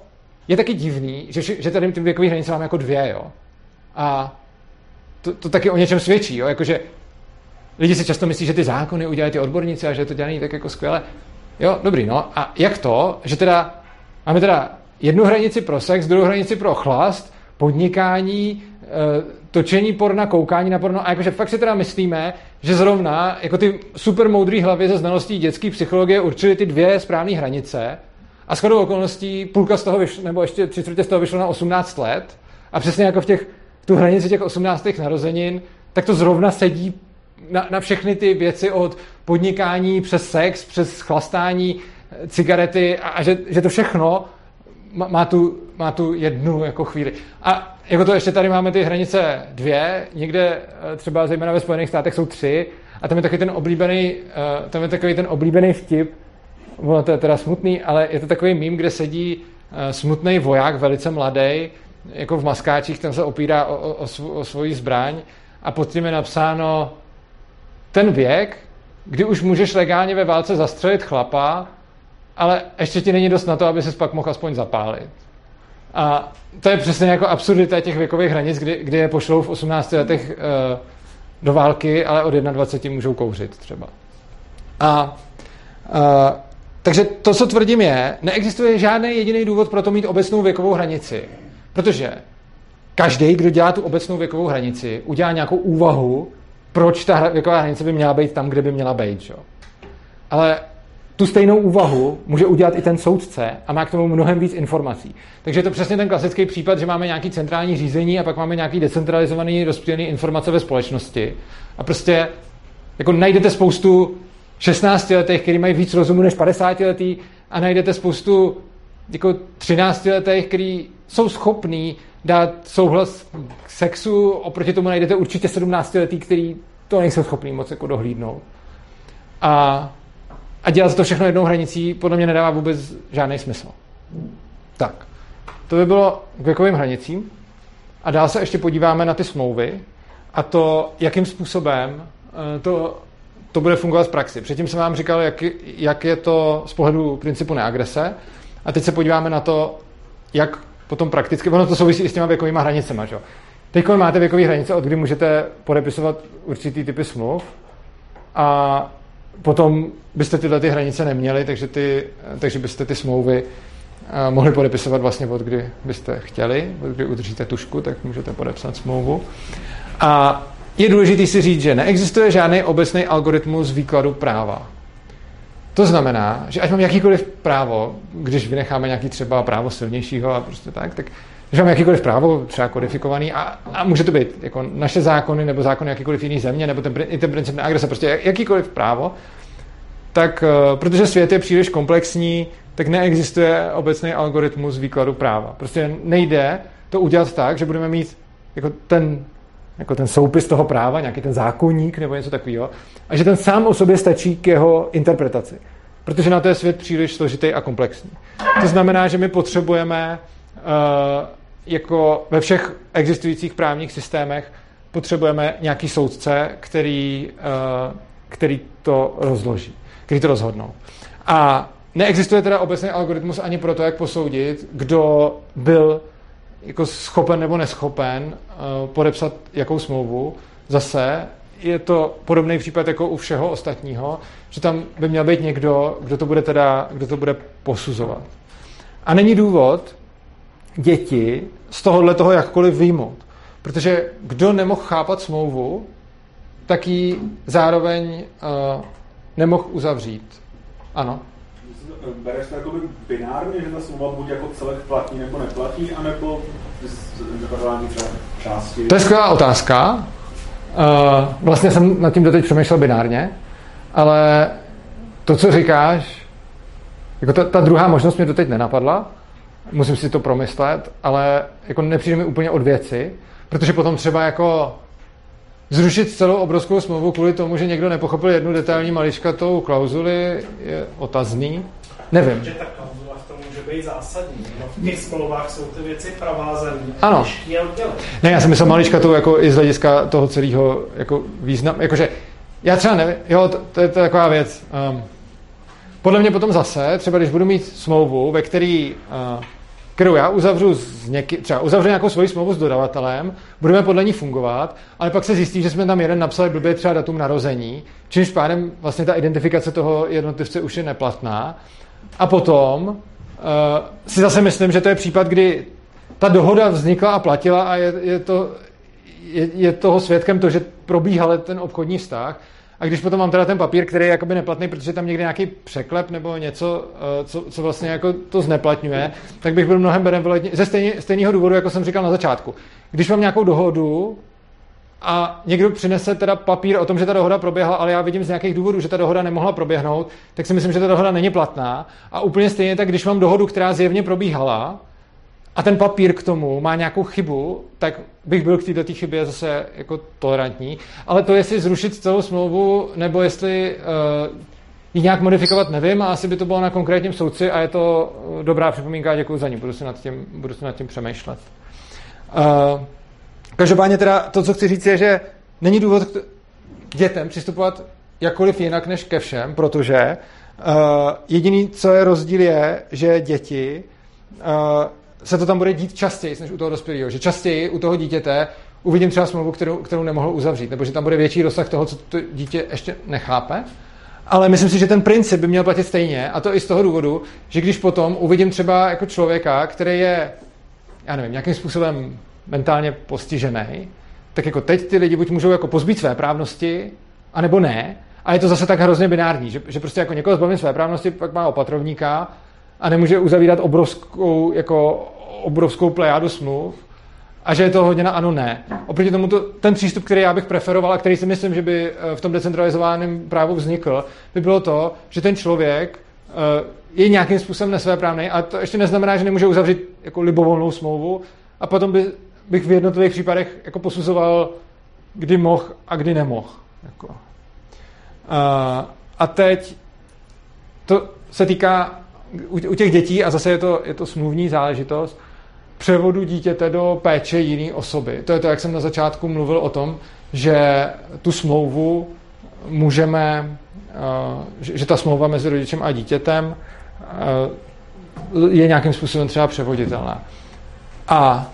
je taky divný, že tady ty věkové hranice máme jako dvě, jo. A to taky o něčem svědčí, jo, jakože lidi si často myslí, že ty zákony udělají ty odborníci a že to dělají tak jako skvěle. Jo, dobrý, no. A jak to, že teda máme teda jednu hranici pro sex, druhou hranici pro chlast, podnikání, točení porna, koukání na porno. A jakože fakt si teda myslíme, že zrovna jako ty super moudrý hlavy ze znalostí dětské psychologie určili ty dvě správné hranice a shodou okolností půlka z toho vyšlo, nebo ještě 3/4 z toho vyšlo na 18 let a přesně jako v tu hranici těch 18. narozenin, tak to zrovna sedí na všechny ty věci od podnikání přes sex, přes chlastání, cigarety a že to všechno má tu jednu jako chvíli. A jako to ještě tady máme ty hranice dvě, někde třeba zejména ve Spojených státech jsou 3 a tam je takový ten oblíbený, vtip, ono to je teda smutný, ale je to takový mím, kde sedí smutný voják, velice mladý, jako v maskáčích, tam se opírá o svoji zbraň a pod tím je napsáno ten věk, kdy už můžeš legálně ve válce zastřelit chlapa, ale ještě ti není dost na to, aby ses pak mohl aspoň zapálit. A to je přesně jako absurdita těch věkových hranic, kdy je pošlou v 18 letech do války, ale od 21 můžou kouřit třeba. Takže to, co tvrdím je, neexistuje žádný jediný důvod pro to mít obecnou věkovou hranici. Protože každý, kdo dělá tu obecnou věkovou hranici, udělá nějakou úvahu, proč ta věková hranice by měla být tam, kde by měla být. Jo? Ale tu stejnou úvahu může udělat i ten soudce a má k tomu mnohem víc informací. Takže je to přesně ten klasický případ, že máme nějaký centrální řízení a pak máme nějaký decentralizovaný, rozptýlený informace ve společnosti. A prostě jako najdete spoustu 16letých, kteří mají víc rozumu než 50letý a najdete spoustu jako 13letých, kteří jsou schopní dát souhlas k sexu, oproti tomu najdete určitě 17letý, kteří to nejsou schopní moc jako dohlídnout. A dělat to všechno jednou hranicí podle mě nedává vůbec žádný smysl. Tak, to by bylo k věkovým hranicím. A dál se ještě podíváme na ty smlouvy. a to, jakým způsobem to bude fungovat v praxi. Předtím jsem vám říkal, jak je to z pohledu principu neagrese, a teď se podíváme na to, jak potom prakticky, ono to souvisí i s těma věkovýma hranicema, že? Teď máte věkové hranice, od kdy můžete podepisovat určitý typy smluv, a potom byste tyhle ty hranice neměli, takže byste ty smlouvy mohli podepisovat vlastně od kdy byste chtěli, od kdy udržíte tušku, tak můžete podepsat smlouvu. A je důležité si říct, že neexistuje žádný obecný algoritmus výkladu práva. To znamená, že ať mám jakýkoliv právo, když vynecháme nějaký třeba právo silnějšího a prostě tak když mám jakýkoliv právo, třeba kodifikovaný, a může to být jako naše zákony nebo zákony jakýkoliv jiný země, nebo ten princip neagrese, prostě jakýkoliv právo, tak protože svět je příliš komplexní, tak neexistuje obecný algoritmus výkladu práva. Prostě nejde to udělat tak, že budeme mít jako ten soupis toho práva, nějaký ten zákoník nebo něco takového, a že ten sám o sobě stačí k jeho interpretaci. Protože na to je svět příliš složitý a komplexní. To znamená, že my potřebujeme jako ve všech existujících právních systémech potřebujeme nějaký soudce, který to rozloží, který to rozhodnou. A neexistuje teda obecný algoritmus ani pro to, jak posoudit, kdo byl jako schopen nebo neschopen podepsat jakou smlouvu. Zase je to podobný případ jako u všeho ostatního, že tam by měl být někdo, kdo to bude posuzovat. A není důvod děti z tohohle toho jakkoliv vyjmout. Protože kdo nemohl chápat smlouvu, tak ji zároveň nemohl uzavřít. Ano? Bereš to jakoby binárně, že ta smlouva buď jako celek platí nebo neplatí, anebo nepadlání části? To je skvělá otázka. Vlastně jsem nad tím doteď přemýšlel binárně, ale to, co říkáš, jako ta druhá možnost mě doteď nenapadla, musím si to promyslet, ale jako nepřijde mi úplně od věci, protože potom třeba jako zrušit celou obrovskou smlouvu kvůli tomu, že někdo nepochopil jednu detailní mališkatou klauzuli, je otazný. Nevím. Takže ta klauzula v tom může být zásadní. No, v těch smlouvách jsou ty věci provázané. Ano. Ne, já jsem myslel mališkatou jako i z hlediska toho celého jako významu. Jakože já třeba nevím, jo, to je taková věc. Podle mě potom zase, třeba když budu mít smlouvu, ve kterou já uzavřu třeba uzavřu nějakou svoji smlouvu s dodavatelem, budeme podle ní fungovat, ale pak se zjistí, že jsme tam jeden napsali blbě třeba datum narození, čímž pádem vlastně ta identifikace toho jednotlivce už je neplatná. A potom si zase myslím, že to je případ, kdy ta dohoda vznikla a platila a je toho svědkem to, že probíhal ten obchodní vztah. A když potom mám teda ten papír, který je jakoby neplatný, protože tam někde nějaký překlep nebo něco, co vlastně jako to zneplatňuje, tak bych byl mnohem benevolentní. Ze stejného důvodu, jako jsem říkal na začátku. Když mám nějakou dohodu a někdo přinese teda papír o tom, že ta dohoda proběhla, ale já vidím z nějakých důvodů, že ta dohoda nemohla proběhnout, tak si myslím, že ta dohoda není platná. A úplně stejně tak, když mám dohodu, která zjevně probíhala a ten papír k tomu má nějakou chybu, tak bych byl k této chybě zase jako tolerantní. Ale to, jestli zrušit celou smlouvu, nebo jestli ji nějak modifikovat, nevím. A asi by to bylo na konkrétním soudci a je to dobrá připomínka, děkuji za ní. Budu se nad tím přemýšlet. Každopádně teda to, co chci říct, je, že není důvod k dětem přistupovat jakkoliv jinak než ke všem, protože jediný, co je rozdíl, je, že děti se to tam bude dít častěji než u toho dospělého, že častěji u toho dítěte uvidím třeba smlouvu, kterou nemohl uzavřít, nebo že tam bude větší rozsah toho, co to dítě ještě nechápe. Ale myslím si, že ten princip by měl platit stejně, a to i z toho důvodu, že když potom uvidím třeba jako člověka, který je, já nevím, nějakým způsobem mentálně postižený, tak jako teď ty lidi buď můžou jako pozbít své právnosti, anebo ne, a je to zase tak hrozně binární, že prostě jako někoho zbavím své právnosti, pak má opatrovníka a nemůže uzavírat obrovskou plejádu smluv a že je to hodně na ano, ne. Oproti tomu ten přístup, který já bych preferoval a který si myslím, že by v tom decentralizovaném právu vznikl, by bylo to, že ten člověk je nějakým způsobem nesvéprávnej a to ještě neznamená, že nemůže uzavřít jako libovolnou smlouvu a potom bych v jednotlivých případech jako posuzoval, kdy mohl a kdy nemohl. Jako. A teď to se týká u těch dětí, a zase je to smluvní záležitost, převodu dítěte do péče jiné osoby. To je to, jak jsem na začátku mluvil o tom, že tu smlouvu můžeme, že ta smlouva mezi rodičem a dítětem je nějakým způsobem třeba převoditelná. A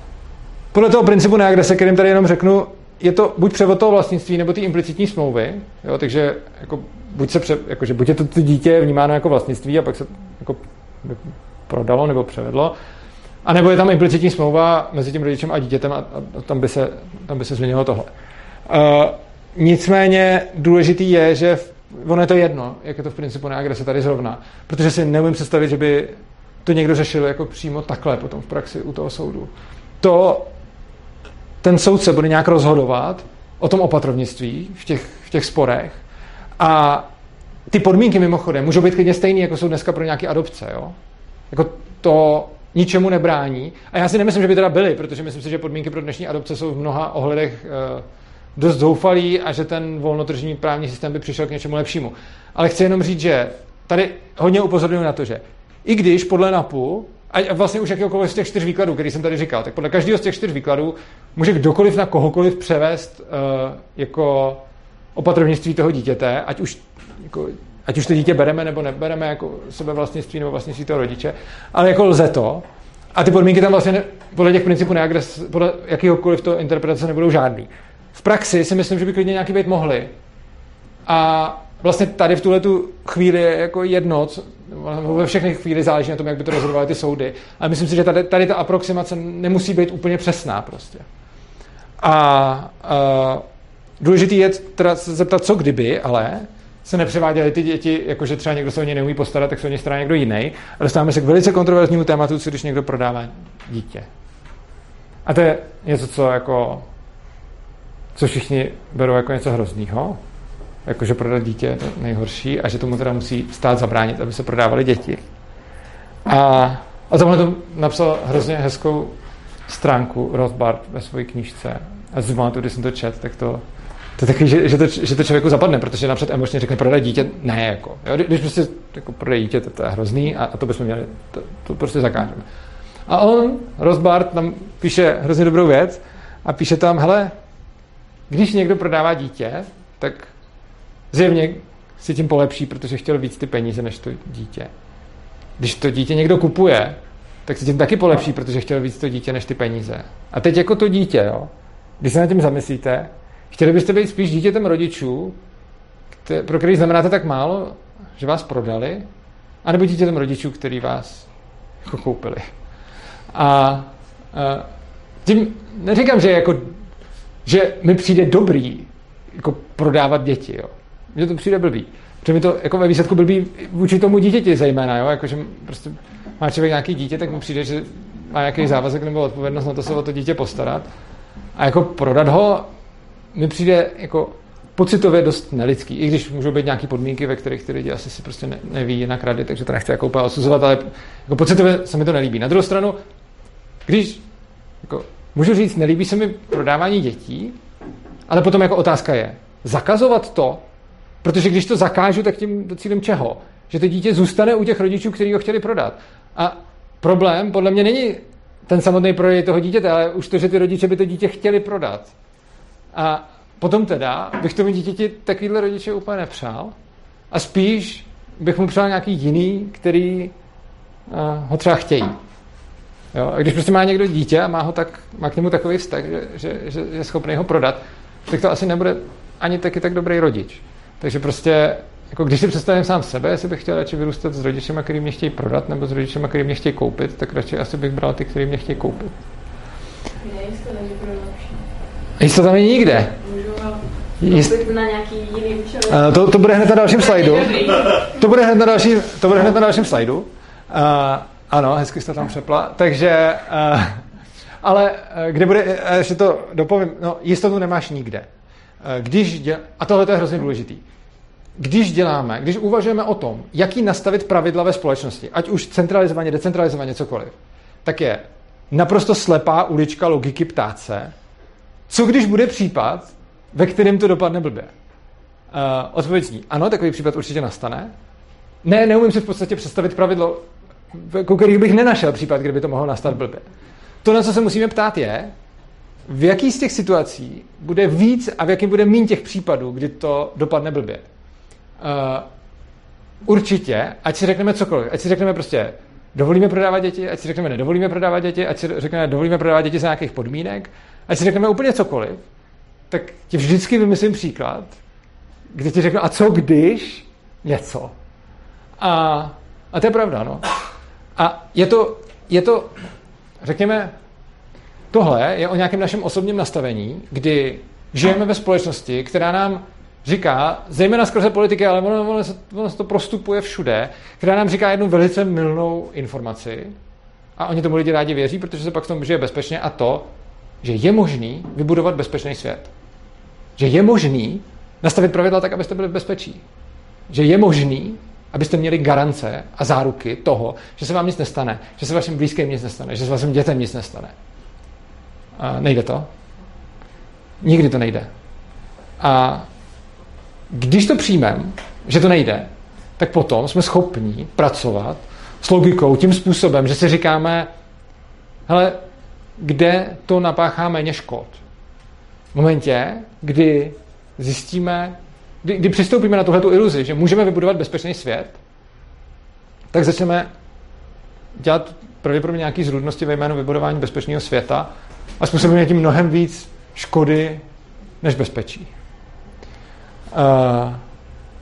podle toho principu na agrese, kterým tady jenom řeknu, je to buď převod toho vlastnictví, nebo ty implicitní smlouvy, jo? Takže jako buď je to dítě vnímáno jako vlastnictví a pak se jako prodalo nebo převedlo, a nebo je tam implicitní smlouva mezi tím rodičem a dítětem a tam by se změnilo tohle. Nicméně důležitý je, že ono je to jedno, jak je to v principu na agrese tady zrovna, protože si neumím představit, že by to někdo řešil jako přímo takhle potom v praxi u toho soudu. Ten soudce bude nějak rozhodovat o tom opatrovnictví v těch sporech a ty podmínky mimochodem můžou být klidně stejný, jako jsou dneska pro nějaké adopce. Jo? Jako to ničemu nebrání. A já si nemyslím, že by teda byly, protože myslím si, že podmínky pro dnešní adopce jsou v mnoha ohledech dost zoufalý a že ten volnotržní právní systém by přišel k něčemu lepšímu. Ale chci jenom říct, že tady hodně upozorňuji na to, že i když podle NAPu, a vlastně už jakýkoliv z těch 4 výkladů, který jsem tady říkal, tak podle každého z těch 4 výkladů může kdokoliv na kohokoliv převést jako opatrovnictví toho dítěte, ať už to dítě bereme nebo nebereme jako sebevlastnictví nebo vlastnictví toho rodiče, ale jako lze to. A ty podmínky tam vlastně podle těch principů neagres, podle jakýhokoliv toho interpretace nebudou žádný. V praxi si myslím, že by klidně nějaký být mohli. A vlastně tady v tuhletu chvíli je jako jedno, ve všechny chvíli záleží na tom, jak by to rozhodovaly ty soudy. Ale myslím si, že tady ta aproximace nemusí být úplně přesná prostě. A důležitý je teda se zeptat, co kdyby, ale se nepřeváděly ty děti, jakože třeba někdo se o ně neumí postarat, tak se o ně stará někdo jiný. A dostáváme se k velice kontroverznímu tématu, co když někdo prodává dítě. A to je něco, co všichni berou jako něco hroznýho, jakože prodat dítě je to nejhorší a že tomu teda musí stát zabránit, aby se prodávaly děti. A tohle to napsal hrozně hezkou stránku Rothbard ve své knížce. A z momentu, kdy jsem to čet, tak to je takový, že to člověku zapadne, protože napřed emočně řekne prodat dítě, ne jako. Jo, když prostě jako prodat dítě, to je hrozný a to bychom měli, to prostě zakážeme. A on, Rothbard, tam píše hrozně dobrou věc a píše tam, hele, když někdo prodává dítě, tak zjevně si tím polepší, protože chtěl víc ty peníze než to dítě. Když to dítě někdo kupuje, tak si tím taky polepší, protože chtěl víc to dítě než ty peníze. A teď jako to dítě, jo? Když se nad tím zamyslíte, chtěli byste být spíš dítětem rodičů, pro který znamenáte tak málo, že vás prodali, anebo dítětem rodičů, který vás jako koupili. A tím neříkám, že mi přijde dobrý jako prodávat děti, jo. Mně to přijde blbý. Protože mi to jako ve výsledku blbý vůči tomu dítěti zejména, jo. Jakože prostě má člověk nějaký dítě, tak mu přijde, že má nějaký závazek nebo odpovědnost na to se o to dítě postarat. A jako prodat ho mi přijde jako pocitově dost nelidský. I když můžou být nějaké podmínky, ve kterých ty lidi asi si prostě neví jinak rady, takže to nechci jako úplně osuzovat, ale jako pocitově se mi to nelíbí. Na druhou stranu, když jako můžu říct, nelíbí se mi prodávání dětí, ale potom jako otázka je, zakazovat to, protože když to zakážu, tak tím docílím čeho? Že to dítě zůstane u těch rodičů, kteří ho chtěli prodat. A problém podle mě není ten samotný prodej toho dítěte, ale už to, že ty rodiče by to dítě chtěli prodat. A potom teda bych tomu dítěti takovýhle rodiče úplně nepřál a spíš bych mu přál nějaký jiný, který ho třeba chtějí. Jo, a když prostě má někdo dítě a má k němu takový vztah, že je schopný ho prodat, tak to asi nebude ani taky tak dobrý rodič. Takže prostě, jako když si představím sám sebe, jestli bych chtěl radši vyrůstat s rodičema, který mě chtějí prodat, nebo s rodičema, který mě chtějí koupit, tak radši asi bych bral ty, který mě chtějí koupit. Nejistota, že bude lepší. Jistota není nikde. Můžu na nějaký jiný účel. To bude hned na dalším slajdu. Ano, hezky jste tam přepla. Takže, ale kde bude, ještě to dopovím, no jistotu nemáš nikde. A tohle je hrozně důležitý. Když uvažujeme o tom, jaký nastavit pravidla ve společnosti, ať už centralizovaně, decentralizovaně, cokoliv, tak je naprosto slepá ulička logiky ptát se, co když bude případ, ve kterém to dopadne blbě. Odpověď zní, ano, takový případ určitě nastane. Ne, neumím si v podstatě představit pravidlo, u kterých bych nenašel případ, kdyby to mohlo nastat blbě. To, na co se musíme ptát, je, v jaký z těch situací bude víc a v jakým bude míň těch případů, kdy to dopadne blbě. Určitě, ať si řekneme cokoliv, ať si řekneme prostě dovolíme prodávat děti, ať si řekneme nedovolíme prodávat děti, ať si řekneme dovolíme prodávat děti za nějakých podmínek, ať si řekneme úplně cokoliv, tak ti vždycky vymyslím příklad, kde ti řeknu, a co když něco. A to je pravda, no. A je to, řekněme, tohle je o nějakém našem osobním nastavení, kdy žijeme ve společnosti, která nám říká, zejména skrze politiky, ale ono se to prostupuje všude, která nám říká jednu velice mylnou informaci a oni tomu lidi rádi věří, protože se pak v tom žije bezpečně a to, že je možný vybudovat bezpečný svět. Že je možný nastavit pravidla tak, abyste byli v bezpečí. Že je možný, abyste měli garance a záruky toho, že se vám nic nestane, že se vašim blízkým nic nestane, že se vašim dětem nic nestane. A nejde to? Nikdy to nejde. A když to přijmeme, že to nejde, tak potom jsme schopni pracovat s logikou tím způsobem, že si říkáme, hele, kde to napáchá méně škod. V momentě, kdy zjistíme, kdy přistoupíme na tuhletu iluzi, že můžeme vybudovat bezpečný svět, tak začneme dělat pravděpodobně nějaké zrůdnosti ve jménu vybudování bezpečného světa a způsobíme tím mnohem víc škody než bezpečí.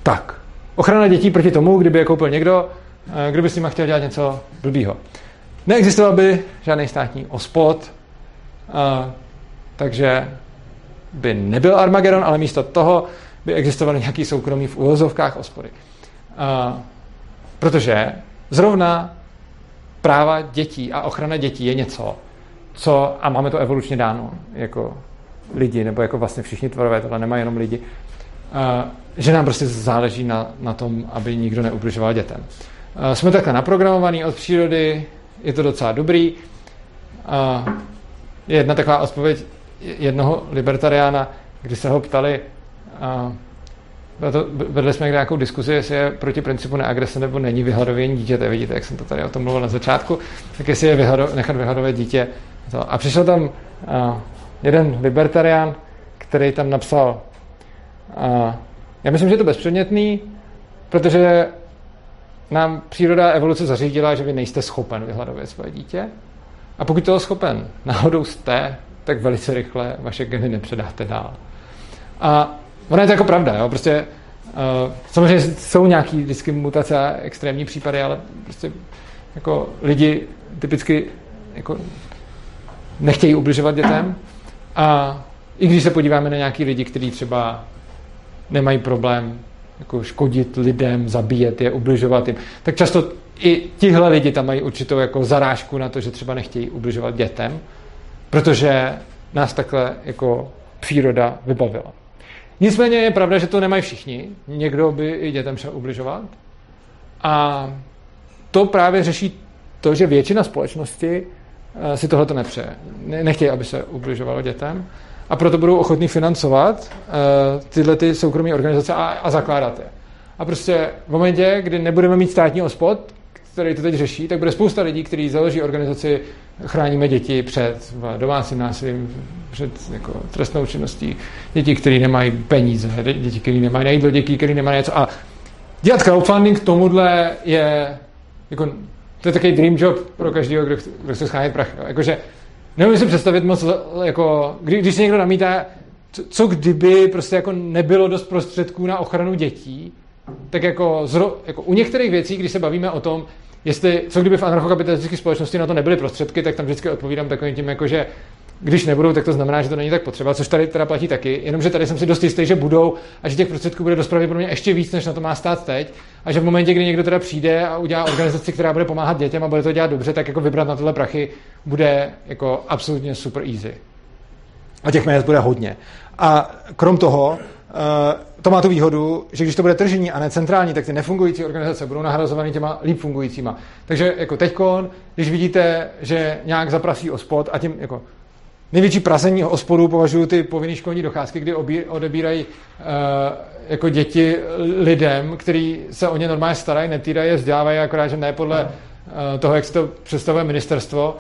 Tak, ochrana dětí proti tomu, kdyby je koupil někdo, kdo by s nima chtěl dělat něco blbýho. Neexistoval by žádný státní OSPOD, takže by nebyl Armagedon, ale místo toho by existovaly nějaký soukromý v uvozovkách OSPODy. Protože zrovna práva dětí a ochrana dětí je něco, co, a máme to evolučně dáno, jako lidi, nebo jako vlastně všichni tvorové, tohle nemají jenom lidi, že nám prostě záleží na tom, aby nikdo neubližoval dětem. Jsme takhle naprogramovaní od přírody, je to docela dobrý. Je jedna taková odpověď jednoho libertariána, kdy se ho ptali, vedli jsme nějakou diskuzi, jestli je proti principu neagrese nebo není vyhladovění dítěte. Vidíte, jak jsem to tady o tom mluvil na začátku. Tak jestli je nechat vyhladovat dítě. To. A přišel tam jeden libertarián, který tam napsal, já myslím, že je to bezpředmětný, protože nám příroda evoluce zařídila, že vy nejste schopen vyhladovět své dítě. A pokud toho schopen náhodou jste, tak velice rychle vaše geny nepředáte dál. A ono je to jako pravda, jo? Prostě samozřejmě jsou nějaké vždycky mutace a extrémní případy, ale prostě jako lidi typicky jako nechtějí ubližovat dětem. A i když se podíváme na nějaký lidi, kteří třeba nemají problém jako škodit lidem, zabíjet je, ubližovat jim, tak často i tihle lidi tam mají určitou jako zarážku na to, že třeba nechtějí ubližovat dětem, protože nás takhle jako příroda vybavila. Nicméně je pravda, že to nemají všichni. Někdo by i dětem šel ubližovat. A to právě řeší to, že většina společnosti si tohleto nepřeje. Nechtějí, aby se ubližovalo dětem. A proto budou ochotní financovat tyhle ty soukromé organizace a zakládat je. A prostě v momentě, kdy nebudeme mít státní OSPOD, který to teď řeší, tak bude spousta lidí, kteří založí organizaci Chráníme děti před domácím násilím, před jako trestnou činností, děti, kteří nemají peníze, děti, kteří nemají na jídlo, děti, kteří nemají něco. A dělat crowdfunding k tomuhle je, jako, to je takový dream job pro každého, kdo chce schánět prachy. Jakože nemůžu si představit moc, jako, když se někdo namítá, co kdyby prostě jako nebylo dost prostředků na ochranu dětí, tak jako u některých věcí, když se bavíme o tom, jestli, co kdyby v anarchokapitalistické společnosti na to nebyly prostředky, tak tam vždycky odpovídám takovým tím, jako že když nebudou, tak to znamená, že to není tak potřeba, což tady teda platí taky, jenomže tady jsem si dost jistý, že budou a že těch prostředků bude dost pravděpodobně ještě víc, než na to má stát teď a že v momentě, kdy někdo teda přijde a udělá organizaci, která bude pomáhat dětem a bude to dělat dobře, tak jako vybrat na tohle prachy bude jako absolutně super easy. A těch peněz bude hodně. A krom toho, to má tu výhodu, že když to bude tržení a ne centrální, tak ty nefungující organizace budou nahrazovány těma líp fungujícíma. Takže jako teďkon, když vidíte, že nějak zaprasí OSPOD a tím jako největší prasení OSPODů považují ty povinné školní docházky, kdy odebírají jako děti lidem, kteří se o ně normálně starají, netýrají je, vzdělávají, akorát že ne podle toho, jak si to představuje ministerstvo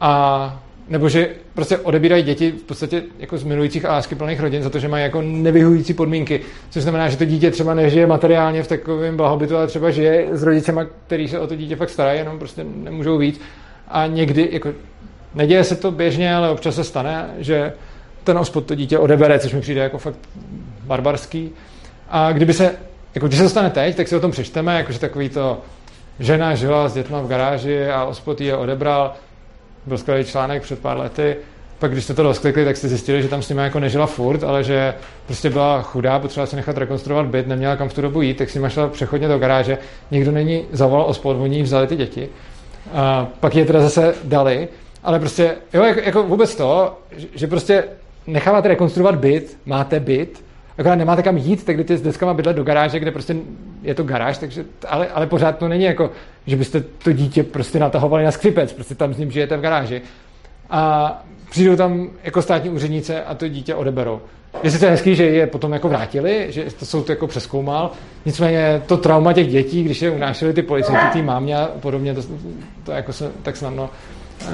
a Nebo že prostě odebírají děti v podstatě jako z milujících a láskyplných rodin za to, že mají jako nevyhovující podmínky. Což znamená, že to dítě třeba nežije materiálně v takovém blahobytu, ale třeba žije s rodičema, který se o to dítě fakt starají, jenom prostě nemůžou víc. A někdy, jako neděje se to běžně, ale občas se stane, že ten ospod to dítě odebere, což mi přijde jako fakt barbarský. A kdyby se, jako když se stane teď, tak si o tom přečteme, jakože takový to žena žila s dětma v garáži a ospod je odebral. Byl skvělý článek před pár lety. Pak když jste to rozklikli, tak jste zjistili, že tam s nima jako nežila furt, ale že prostě byla chudá, potřeba se nechat rekonstruovat byt, neměla kam v tu dobu jít, tak s nima šla přechodně do garáže. Někdo není zavolal ospod, oni jí vzali ty děti. A pak je teda zase dali, ale prostě jo, jako vůbec to, že prostě necháváte rekonstruovat byt, máte byt, akorát nemáte kam jít, tak jdete s deskama bydlet do garáže, kde prostě je to garáž, takže, ale pořád to není jako, že byste to dítě prostě natahovali na skřipec, prostě tam s ním žijete v garáži. A přijdou tam jako státní úřednice a to dítě odeberou. Je sice hezký, že je potom jako vrátili, že to soud jako přezkoumal, nicméně to trauma těch dětí, když je unášeli ty policajti, ty mámě a podobně, to jako se tak snadno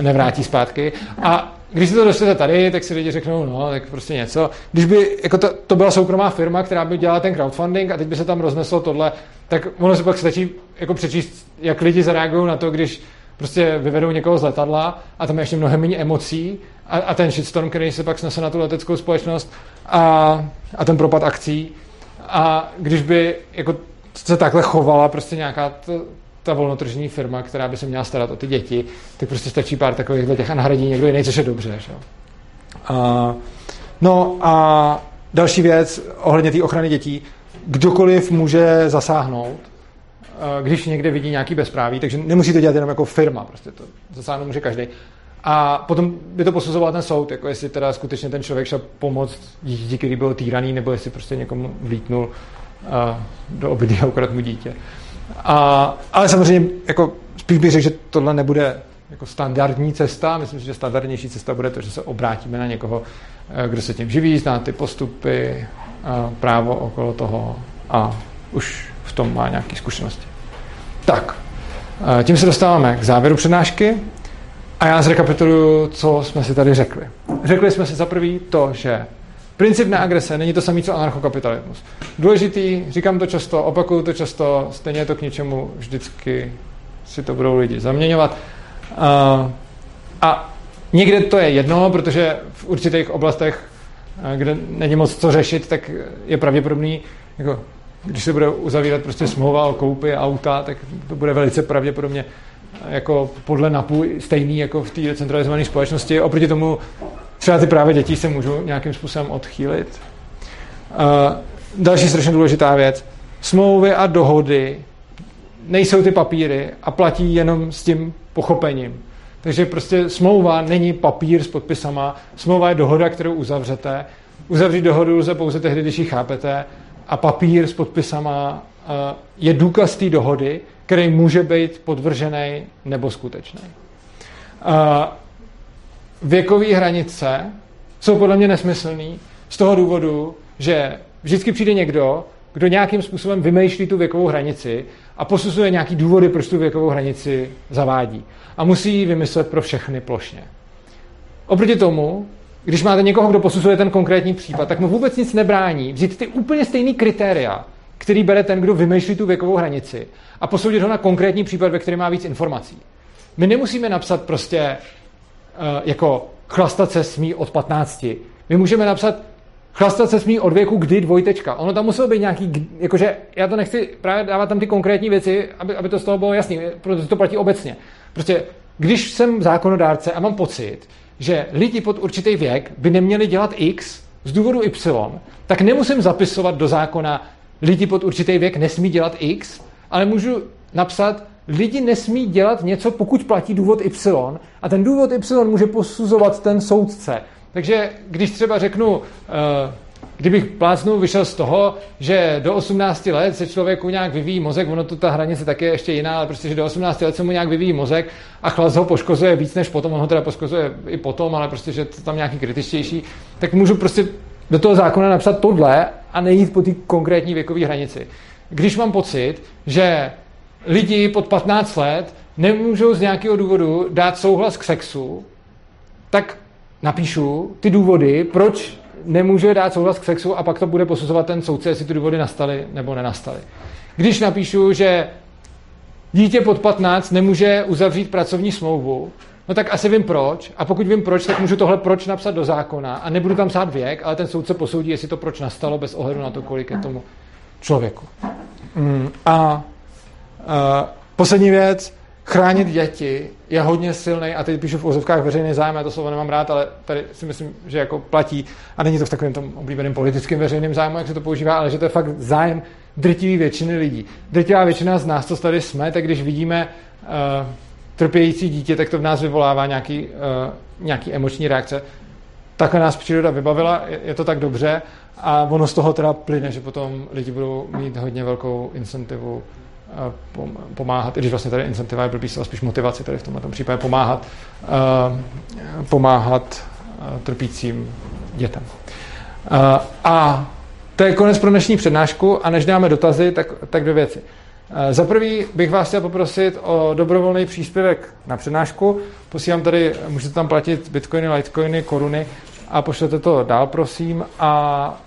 nevrátí zpátky. A když se to došlete tady, tak si lidi řeknou, no, tak prostě něco. Když by, jako to byla soukromá firma, která by dělala ten crowdfunding a teď by se tam rozneslo tohle, tak ono se pak stačí jako přečíst, jak lidi zareagují na to, když prostě vyvedou někoho z letadla a tam je ještě mnohem méně emocí a ten shitstorm, který se pak snese na tu leteckou společnost a ten propad akcí. A když by jako se takhle chovala prostě nějaká ta volnotržní firma, která by se měla starat o ty děti, tak prostě stačí pár takových těch a nahradí někdo jiný, což je dobře. Že? No a další věc ohledně té ochrany dětí. Kdokoliv může zasáhnout, když někde vidí nějaký bezpráví, takže nemusí to dělat jenom jako firma, prostě to zasáhnout může každý. A potom by to posuzoval ten soud, jako jestli teda skutečně ten člověk šel pomoct dítěti, který byl týraný, nebo jestli prostě někomu vlítnul do obydlí a ukradl mu dítě. Ale samozřejmě jako spíš bych řekl, že tohle nebude jako standardní cesta. Myslím si, že standardnější cesta bude to, že se obrátíme na někoho, kdo se tím živí, zná ty postupy, právo okolo toho a už v tom má nějaké zkušenosti. Tak, tím se dostáváme k závěru přednášky a já zrekapituluju, co jsme si tady řekli. Řekli jsme si za prvý to, že princip neagrese není to samý, co anarchokapitalismus. Důležitý, říkám to často, opakuju to často, stejně je to k ničemu, vždycky si to budou lidi zaměňovat. A někde to je jedno, protože v určitých oblastech, kde není moc co řešit, tak je pravděpodobný, jako když se bude uzavírat prostě smlouva o koupi auta, tak to bude velice pravděpodobně jako podle NAPu stejný jako v té decentralizované společnosti. Oproti tomu třeba ty právě dětí se můžou nějakým způsobem odchýlit. Další strašně důležitá věc. Smlouvy a dohody nejsou ty papíry a platí jenom s tím pochopením. Takže prostě smlouva není papír s podpisama. Smlouva je dohoda, kterou uzavřete. Uzavřít dohodu lze pouze tehdy, když ji chápete. A papír s podpisama je důkaz té dohody, který může být podvržený nebo skutečný. Věkové hranice jsou podle mě nesmyslný z toho důvodu, že vždycky přijde někdo, kdo nějakým způsobem vymýšlí tu věkovou hranici a posuzuje nějaký důvody, proč tu věkovou hranici zavádí. A musí ji vymyslet pro všechny plošně. Oproti tomu, když máte někoho, kdo posuzuje ten konkrétní případ, tak mu vůbec nic nebrání vzít ty úplně stejný kritéria, který bere ten, kdo vymýšlí tu věkovou hranici, a posoudit ho na konkrétní případ, ve kterém má víc informací. My nemusíme napsat prostě jako chlastat se smí od 15. My můžeme napsat chlastat se smí od věku kdy ? Ono tam muselo být nějaký, jakože já to nechci právě dávat tam ty konkrétní věci, aby to z toho bylo jasný, protože to platí obecně. Prostě když jsem zákonodárce a mám pocit, že lidi pod určitý věk by neměli dělat X z důvodu Y, tak nemusím zapisovat do zákona lidi pod určitý věk nesmí dělat X, ale můžu napsat lidi nesmí dělat něco, pokud platí důvod Y, a ten důvod Y může posuzovat ten soudce. Takže když třeba řeknu, kdybych plácnul vyšel z toho, že do 18 let se člověku nějak vyvíjí mozek, ono to ta hranice taky je ještě jiná, ale prostě, že do 18 let se mu nějak vyvíjí mozek a chlast ho poškozuje víc než potom, on ho teda poškozuje i potom, ale prostě, že to tam nějaký kritičtější, tak můžu prostě do toho zákona napsat tohle a nejít po té konkrétní věkové hranici. Když mám pocit, že lidi pod 15 let nemůžou z nějakého důvodu dát souhlas k sexu, tak napíšu ty důvody, proč nemůže dát souhlas k sexu, a pak to bude posuzovat ten soudce, jestli ty důvody nastaly nebo nenastaly. Když napíšu, že dítě pod 15 nemůže uzavřít pracovní smlouvu, no tak asi vím proč, a pokud vím proč, tak můžu tohle proč napsat do zákona a nebudu tam psát věk, ale ten soudce posoudí, jestli to proč nastalo bez ohledu na to, kolik je tomu člověku. A poslední věc, chránit děti je hodně silný, a teď píšu v uvozovkách veřejný zájem, já to slovo nemám rád, ale tady si myslím, že jako platí, a není to v takovém tom oblíbeném politickém veřejném zájmu, jak se to používá, ale že to je fakt zájem drtivé většiny lidí. Drtivá většina z nás, co tady jsme, tak když vidíme trpějící dítě, tak to v nás vyvolává nějaký emoční reakce. Takhle nás příroda vybavila, je to tak dobře, a ono z toho teda plyne, že potom lidi budou mít hodně velkou incentivu pomáhat, i když vlastně tady incentiva je blbý, spíš motivaci tady v tomto případě pomáhat trpícím dětem. A to je konec pro dnešní přednášku, a než dáme dotazy, tak dvě věci. Za prvý bych vás chtěl poprosit o dobrovolný příspěvek na přednášku. Posílám tady, můžete tam platit bitcoiny, litecoiny, koruny a pošlete to dál, prosím. A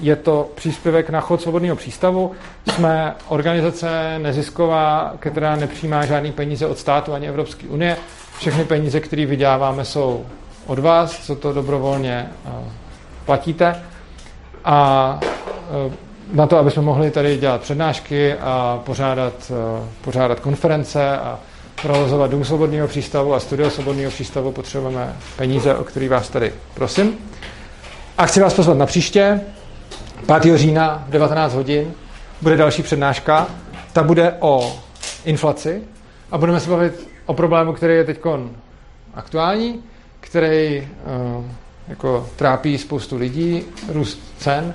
je to příspěvek na Chod svobodného přístavu. Jsme organizace nezisková, která nepřijímá žádný peníze od státu ani Evropské unie. Všechny peníze, které vyděláváme, jsou od vás, co to dobrovolně platíte. A na to, aby jsme mohli tady dělat přednášky a pořádat konference a provozovat Dům svobodného přístavu a Studio svobodného přístavu, potřebujeme peníze, o který vás tady prosím. A chci vás pozvat na příště. 5. října v 19 hodin bude další přednáška. Ta bude o inflaci a budeme se bavit o problému, který je teď aktuální, který jako trápí spoustu lidí, růst cen.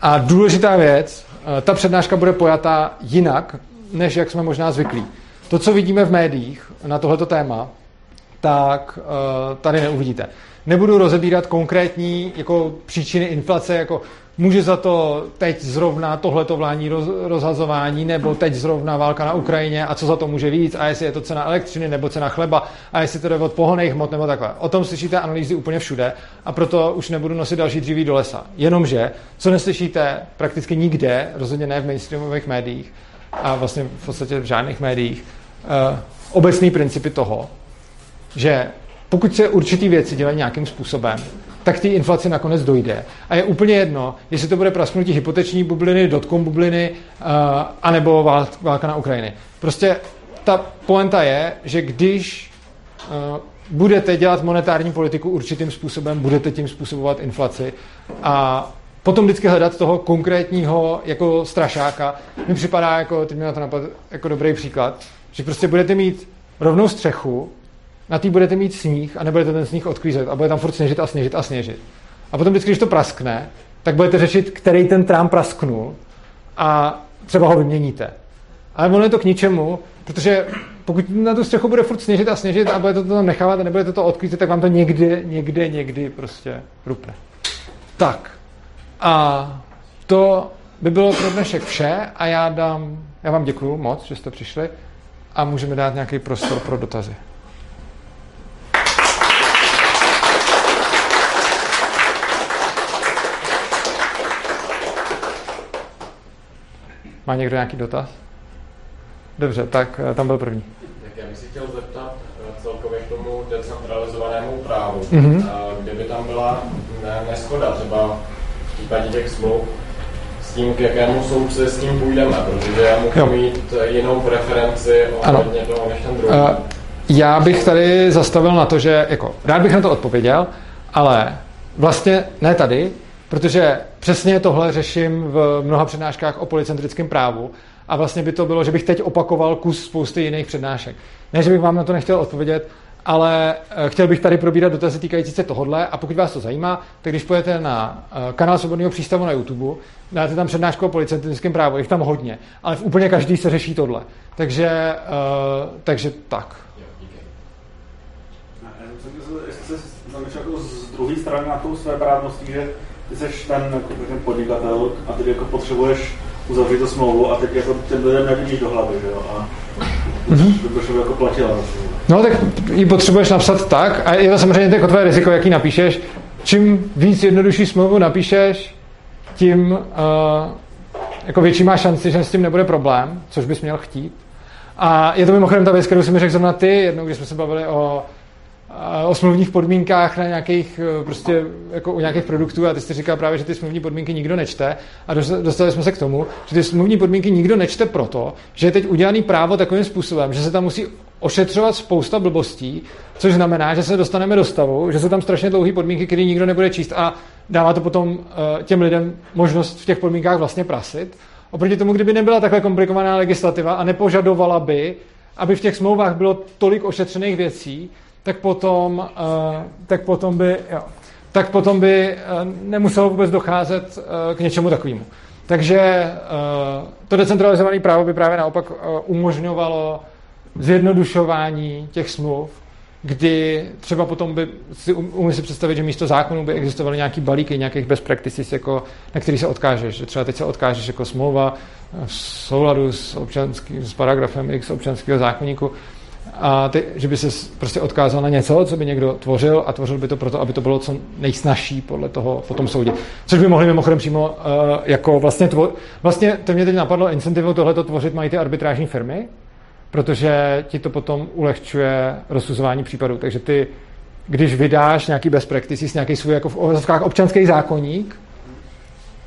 A důležitá věc, ta přednáška bude pojatá jinak, než jak jsme možná zvyklí. To, co vidíme v médiích na tohleto téma, tak tady neuvidíte. Nebudu rozebírat konkrétní jako příčiny inflace, jako může za to teď zrovna tohleto vládní rozhazování, nebo teď zrovna válka na Ukrajině, a co za to může víc, a jestli je to cena elektřiny nebo cena chleba, a jestli to jde od pohonných hmot nebo takhle. O tom slyšíte analýzy úplně všude, a proto už nebudu nosit další dříví do lesa. Jenomže, co neslyšíte prakticky nikde, rozhodně ne v mainstreamových médiích a vlastně v podstatě v žádných médiích, obecný principy toho, že pokud se určitý věci dělají nějakým způsobem, tak ty inflace nakonec dojde. A je úplně jedno, jestli to bude prasknutí hypoteční bubliny, dotcom bubliny, anebo válka na Ukrajině. Prostě ta pointa je, že když budete dělat monetární politiku určitým způsobem, budete tím způsobovat inflaci. A potom vždycky hledat toho konkrétního jako strašáka. Mně připadá, jako, teď mě na to napad, jako dobrý příklad, že prostě budete mít rovnou střechu, na tý budete mít sníh a nebudete ten sníh odklízet a bude tam furt sněžit a sněžit a sněžit. A potom vždycky, když to praskne, tak budete řešit, který ten trám prasknul, a třeba ho vyměníte. Ale ono je to k ničemu, protože pokud na tu střechu bude furt sněžit a budete to tam nechávat a nebudete to odklízet, tak vám to někdy prostě rupne. Tak. A to by bylo pro dnešek vše a já vám děkuju moc, že jste přišli, a můžeme dát nějaký prostor pro dotazy. Má někdo nějaký dotaz? Dobře, tak tam byl první. Tak já bych si chtěl zeptat celkově k tomu decentralizovanému právu. Mm-hmm. Kde by tam byla neshoda třeba v případě těch smluv s tím, k jakému soudce s tím půjdeme, protože já můžu mít jinou preferenci ohledně toho než ten druhý. Já bych tady zastavil na to, že jako, rád bych na to odpověděl, ale vlastně ne tady, protože přesně tohle řeším v mnoha přednáškách o policentrickém právu a vlastně by to bylo, že bych teď opakoval kus spousty jiných přednášek. Ne, že bych vám na to nechtěl odpovědět, ale chtěl bych tady probírat dotazy týkající se tohodle, a pokud vás to zajímá, tak když půjdete na kanál Svobodného přístavu na YouTube, dáte tam přednášku o policentrickém právu, je tam hodně, ale v úplně každý se řeší tohle. Takže tak. Já jsem myslel, jestli se zamýšlel jako z druhé strany na tou svéprávností, že ty jsi ten podnikatel a ty jako potřebuješ uzavřít to smlouvu a teď jako ten lidem nevidíš do hlavy, že jo? A to by jako platila. No tak ji potřebuješ napsat tak a je to samozřejmě tak o tvé riziko, jaký napíšeš. Čím víc jednodušší smlouvu napíšeš, tím jako větší má šanci, že s tím nebude problém, což bys měl chtít. A je to mimochodem ta věc, kterou jsem mi řekl zrovna ty, jednou, když jsme se bavili o smluvních podmínkách na nějakých, prostě jako u nějakých produktů, a ty jsi říkal právě, že ty smluvní podmínky nikdo nečte, a dostali jsme se k tomu, že ty smluvní podmínky nikdo nečte proto, že je teď udělaný právo takovým způsobem, že se tam musí ošetřovat spousta blbostí, což znamená, že se dostaneme do stavu, že jsou tam strašně dlouhé podmínky, které nikdo nebude číst, a dává to potom těm lidem možnost v těch podmínkách vlastně prasit. Oproti tomu, kdyby nebyla takhle komplikovaná legislativa a nepožadovala by, aby v těch smlouvách bylo tolik ošetřených věcí, tak potom by nemuselo vůbec docházet k něčemu takovému. Takže to decentralizované právo by právě naopak umožňovalo zjednodušování těch smluv, kdy třeba potom by si umí si představit, že místo zákonů by existovaly nějaký balíky, nějakých best practices, jako, na který se odkážeš. Že třeba teď se odkážeš jako smlouva v souladu s paragrafem X občanského zákoníku, a ty, že by se prostě odkázal na něco, co by někdo tvořil, a tvořil by to proto, aby to bylo co nejsnažší podle toho po tom soudě. Což by mohli mimochodem přímo jako vlastně to mě teď napadlo, incentivu tohleto tvořit mají ty arbitrážní firmy, protože ti to potom ulehčuje rozsuzování případů. Takže ty, když vydáš nějaký best practices, nějaký svůj jako v ozvkách občanský zákoník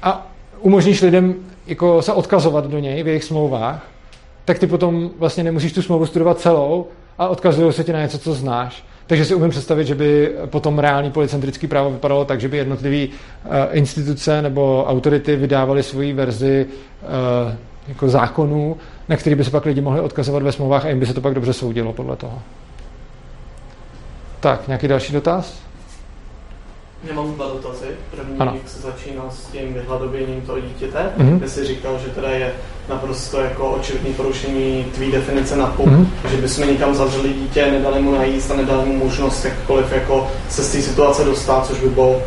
a umožníš lidem jako se odkazovat do něj v jejich smlouvách, tak ty potom vlastně nemusíš tu smlouvu studovat celou a odkazují se ti na něco, co znáš. Takže si umím představit, že by potom reální policentrický právo vypadalo tak, že by jednotlivé instituce nebo autority vydávaly svoji verzi jako zákonů, na který by se pak lidi mohli odkazovat ve smlouvách, a jim by se to pak dobře soudilo podle toho. Tak, nějaký další dotaz? Nemám dva dotazy. První, jak se začíná s tím vyhladověním toho dítěte, kde jsi říkal, že teda je naprosto jako očividné porušení tvý definice na půl, že bychom někam zavřeli dítě, nedali mu najíst a nedali mu možnost jakkoliv jako se z té situace dostat, což by bylo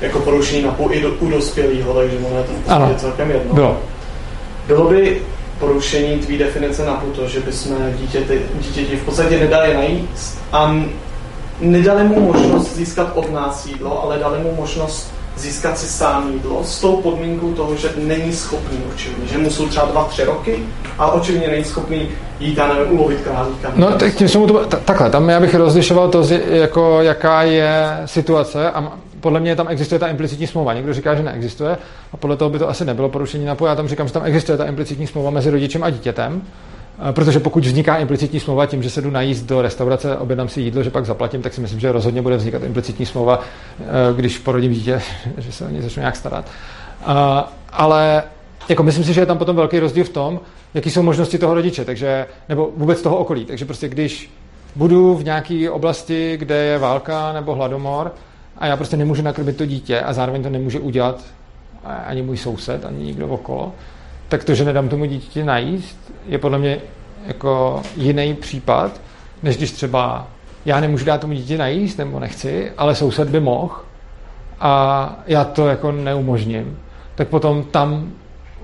jako porušení na půl i u dospělého, takže ono je to celkem jedno. Bylo by porušení tvý definice na půl to, že bychom dítěti v podstatě nedali najíst a nedali mu možnost získat od nás jídlo, ale dali mu možnost získat si sám jídlo s tou podmínkou toho, že není schopný očivně, že mu jsou třeba 2-3 roky a očivně není schopný jít a nevím, ulovit králíka. No tak tím jsou to takhle, tam já bych rozlišoval to, jako jaká je situace, a podle mě tam existuje ta implicitní smlouva. Někdo říká, že neexistuje, a podle toho by to asi nebylo porušení na půl. Já tam říkám, že tam existuje ta implicitní smlouva mezi rodičem a dítětem. Protože pokud vzniká implicitní smlouva tím, že se jdu najíst do restaurace, objednám si jídlo, že pak zaplatím, tak si myslím, že rozhodně bude vznikat implicitní smlouva, když porodím dítě, že se o něj začnu nějak starat. Ale jako myslím si, že je tam potom velký rozdíl v tom, jaký jsou možnosti toho rodiče, takže, nebo vůbec toho okolí. Takže prostě když budu v nějaké oblasti, kde je válka nebo hladomor, a já prostě nemůžu nakrmit to dítě a zároveň to nemůže udělat ani můj soused, ani nikdo okolo, tak to, že nedám tomu dítěti najíst, je podle mě jako jiný případ, než když třeba já nemůžu dát tomu dítěti najíst, nebo nechci, ale soused by mohl a já to jako neumožním. Tak potom tam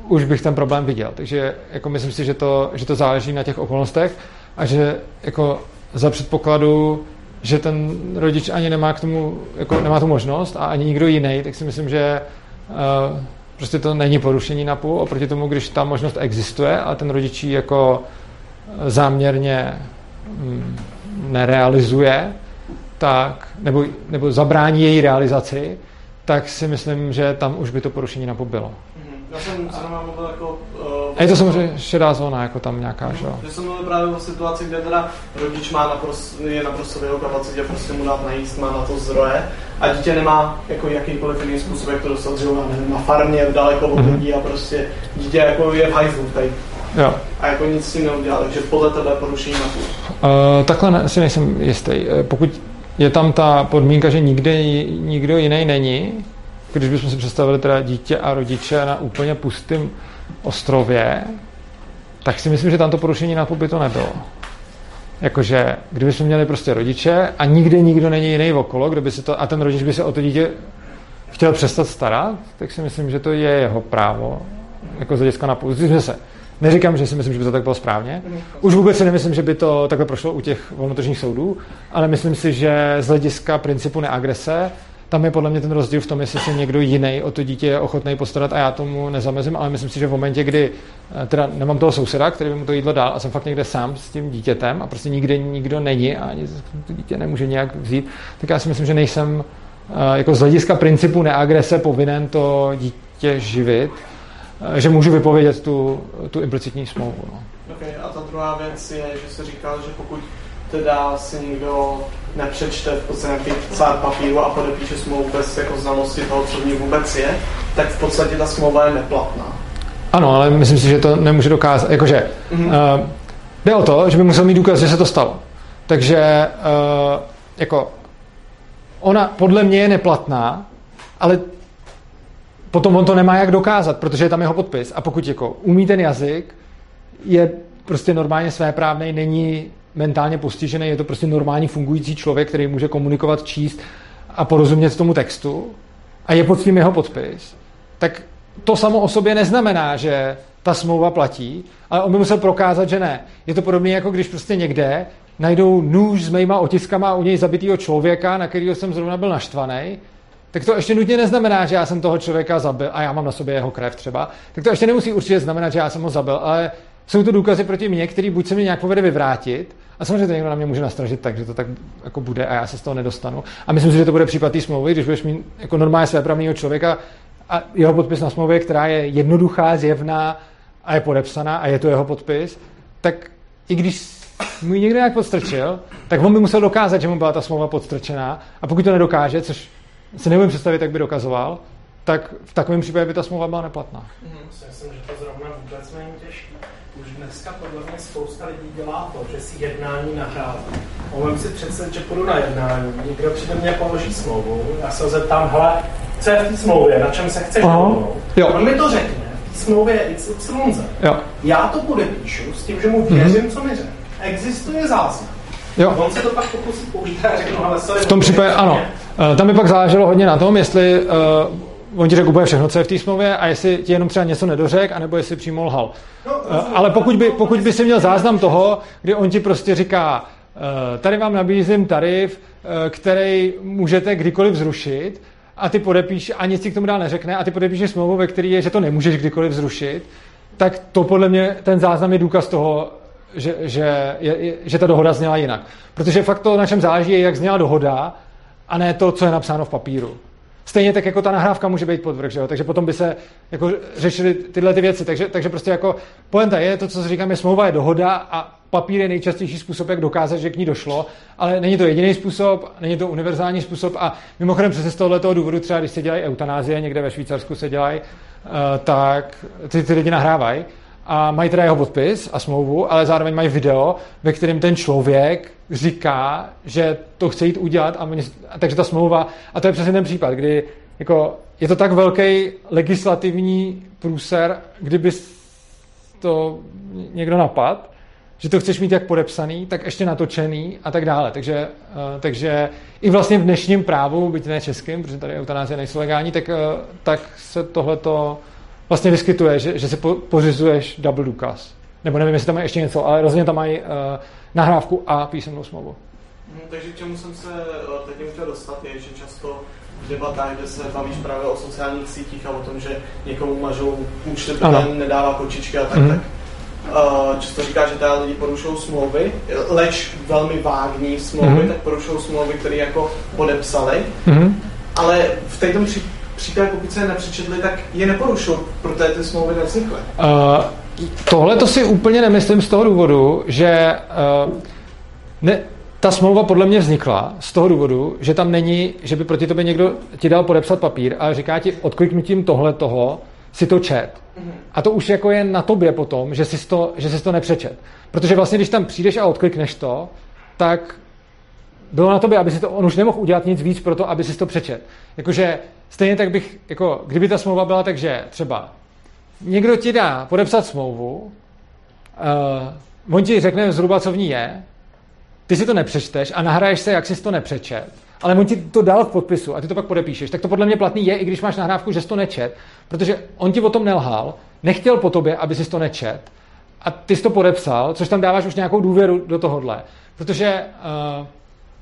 už bych ten problém viděl. Takže jako myslím si, že to záleží na těch okolnostech a že jako za předpokladu, že ten rodič ani nemá k tomu, jako nemá tu možnost a ani nikdo jiný, tak si myslím, že prostě to není porušení na půl, oproti tomu, když ta možnost existuje a ten rodič ji jako záměrně nerealizuje, tak, nebo zabrání její realizaci, tak si myslím, že tam už by to porušení na půl bylo. Já jsem zrovna mluvil jako... A je to samozřejmě šedá zóna, jako tam nějaká, že jo? Já jsem mluvil právě o situaci, kde teda rodič má je naprosto v jeho kapacitě, prostě mu dát najíst, má na to zdroje a dítě nemá jako jakýkoliv jiný způsob, jak to dostat, že na farmě, daleko od lidí a prostě dítě jako je v hajzlu tady. Jo. A jako nic s tím neudělá, takže podle tebe porušení na půl. Takhle si nejsem jistý. Pokud je tam ta podmínka, že nikdo jiný není, když bychom si představili teda dítě a rodiče na úplně pustém ostrově, tak si myslím, že tam to porušení na pobytu to nebylo. Jakože, kdybychom měli prostě rodiče a nikde nikdo není jiný okolo, kdo by se to, a ten rodič by se o to dítě chtěl přestat starat, tak si myslím, že to je jeho právo, jako z hlediska na půl. Neříkám, že si myslím, že by to tak bylo správně. Už vůbec si nemyslím, že by to takhle prošlo u těch volnotržních soudů, ale myslím si, že z hlediska principu neagrese, tam je podle mě ten rozdíl v tom, jestli se někdo jiný o to dítě je ochotný postarat a já tomu nezamezím, ale myslím si, že v momentě, kdy teda nemám toho souseda, který by mu to jídlo dal a jsem fakt někde sám s tím dítětem a prostě nikde nikdo není a ani to dítě nemůže nějak vzít, tak já si myslím, že nejsem jako z hlediska principu neagrese povinen to dítě živit, že můžu vypovědět tu implicitní smlouvu. No. Okay, a ta druhá věc je, že jsi říkal, že pokud teda si někdo nepřečte v podstatě nějaký cár papíru a podepíše smlouvu bez jako znalosti toho, co v ní vůbec je, tak v podstatě ta smlouva je neplatná. Ano, ale myslím si, že to nemůže dokázat. Jakože, jde o to, že by musel mít důkaz, že se to stalo. Takže jako ona podle mě je neplatná, ale potom on to nemá jak dokázat, protože je tam jeho podpis. A pokud jako umí ten jazyk, je prostě normálně svéprávnej, není mentálně postižený, je to prostě normální fungující člověk, který může komunikovat, číst a porozumět tomu textu a je pod tím jeho podpis, tak to samo o sobě neznamená, že ta smlouva platí, ale on by musel prokázat, že ne. Je to podobné, jako když prostě někde najdou nůž s mýma otiskama u něj zabitýho člověka, na kterého jsem zrovna byl naštvaný, tak to ještě nutně neznamená, že já jsem toho člověka zabil a já mám na sobě jeho krev třeba, tak to ještě nemusí určitě znamenat, že já jsem ho zabil, ale jsou to důkazy proti mně, který buď se mě nějak povede vyvrátit, a samozřejmě to někdo na mě může nastražit tak, že to tak jako bude a já se z toho nedostanu. A myslím si, že to bude případ té smlouvy, když budeš mít jako normálně svéprávného člověka a jeho podpis na smlouvě, která je jednoduchá, zjevná a je podepsaná a je to jeho podpis, tak i když mu ji někdo nějak podstrčil, tak on by musel dokázat, že mu byla ta smlouva podstrčená a pokud to nedokáže, což si neumím představit, jak by dokazoval, tak v takovém případě by ta smlouva byla neplatná. Myslím, že to zrovna vůbec není těžké. Už dneska podle mě spousta lidí dělá to, že si jednání nahrává. Můžu si představit, že půjdu na jednání, někdo přede mě položí smlouvu, já se ho zeptám, hele, co je v té smlouvě, na čem se chceš domluvit? On mi to řekne, v té smlouvě je XYZ. Jo. Já to podepíšu s tím, že mu věřím, co mi řekne. Existuje záznam. Jo. On se to pak pokusí použít a řeknu, hele, sorry. V tom případě ano. Tam by pak záleželo hodně na tom, jestli on ti řekl úplně všechno, co je v té smlouvě a jestli ti jenom třeba něco nedořek, anebo jestli přímo lhal. No, ale pokud by si měl záznam toho, kdy on ti prostě říká, tady vám nabízím tarif, který můžete kdykoliv zrušit a ty podepíš a nic ti k tomu dál neřekne a ty podepíšeš smlouvu, ve který je, že to nemůžeš kdykoliv zrušit, tak to podle mě ten záznam je důkaz toho, že ta dohoda zněla jinak. Protože fakt to, na čem záleží, je, jak zněla dohoda a ne to, co je napsáno v papíru. Stejně tak jako ta nahrávka může být podvrh, že jo? Takže potom by se jako řešily tyhle ty věci. Takže prostě jako poenta je to, co si říkám, je smlouva, je dohoda a papír je nejčastější způsob, jak dokázat, že k ní došlo, ale není to jediný způsob, není to univerzální způsob a mimochodem přesně z tohoto důvodu třeba, když se dělají eutanázie, někde ve Švýcarsku se dělají, tak ty lidi nahrávají a mají teda jeho podpis a smlouvu, ale zároveň mají video, ve kterém ten člověk říká, že to chce jít udělat a takže ta smlouva, a to je přesně ten případ, kdy jako, je to tak velký legislativní průser, kdyby to někdo napadl, že to chceš mít jak podepsaný, tak ještě natočený a tak dále. Takže i vlastně v dnešním právu, byť ne českým, protože tady eutanázie nejsou legální, tak se tohleto vlastně vyskytuje, že si pořizuješ double důkaz. Nebo nevím, jestli tam je ještě něco, ale rozhodně tam mají nahrávku a písemnou smlouvu. Takže k čemu jsem se teď chtěl dostat je, že často v debatách, kde se bavíš právě o sociálních sítích a o tom, že někomu mažou účty, protože nedává kočičky a tak, tak často říká, že teda lidi porušují smlouvy, leč velmi vágní smlouvy, tak porušují smlouvy, které jako podepsali, ale v této příklad, pokud se je nepřečetli, tak je neporušil, protože ty smlouvy nevznikly. Tohle to si úplně nemyslím z toho důvodu, že ta smlouva podle mě vznikla z toho důvodu, že tam není, že by proti tobě někdo ti dal podepsat papír a říká ti odkliknutím tohle toho si to čet. A to už jako je na tobě potom, že jsi to nepřečet. Protože vlastně, když tam přijdeš a odklikneš to, tak bylo na tobě, aby si to, on už nemohl udělat nic víc pro to, aby si to přečet. Jakože stejně tak bych, jako kdyby ta smlouva byla tak, že třeba někdo ti dá podepsat smlouvu, on ti řekne zhruba, co v ní je, ty si to nepřečteš a nahraješ se, jak jsi to nepřečet, ale on ti to dal v podpisu a ty to pak podepíšeš, tak to podle mě platný je, i když máš nahrávku, že jsi to nečet, protože on ti o tom nelhal, nechtěl po tobě, aby jsi to nečet, a ty jsi to podepsal, což tam dáváš už nějakou důvěru do tohohle.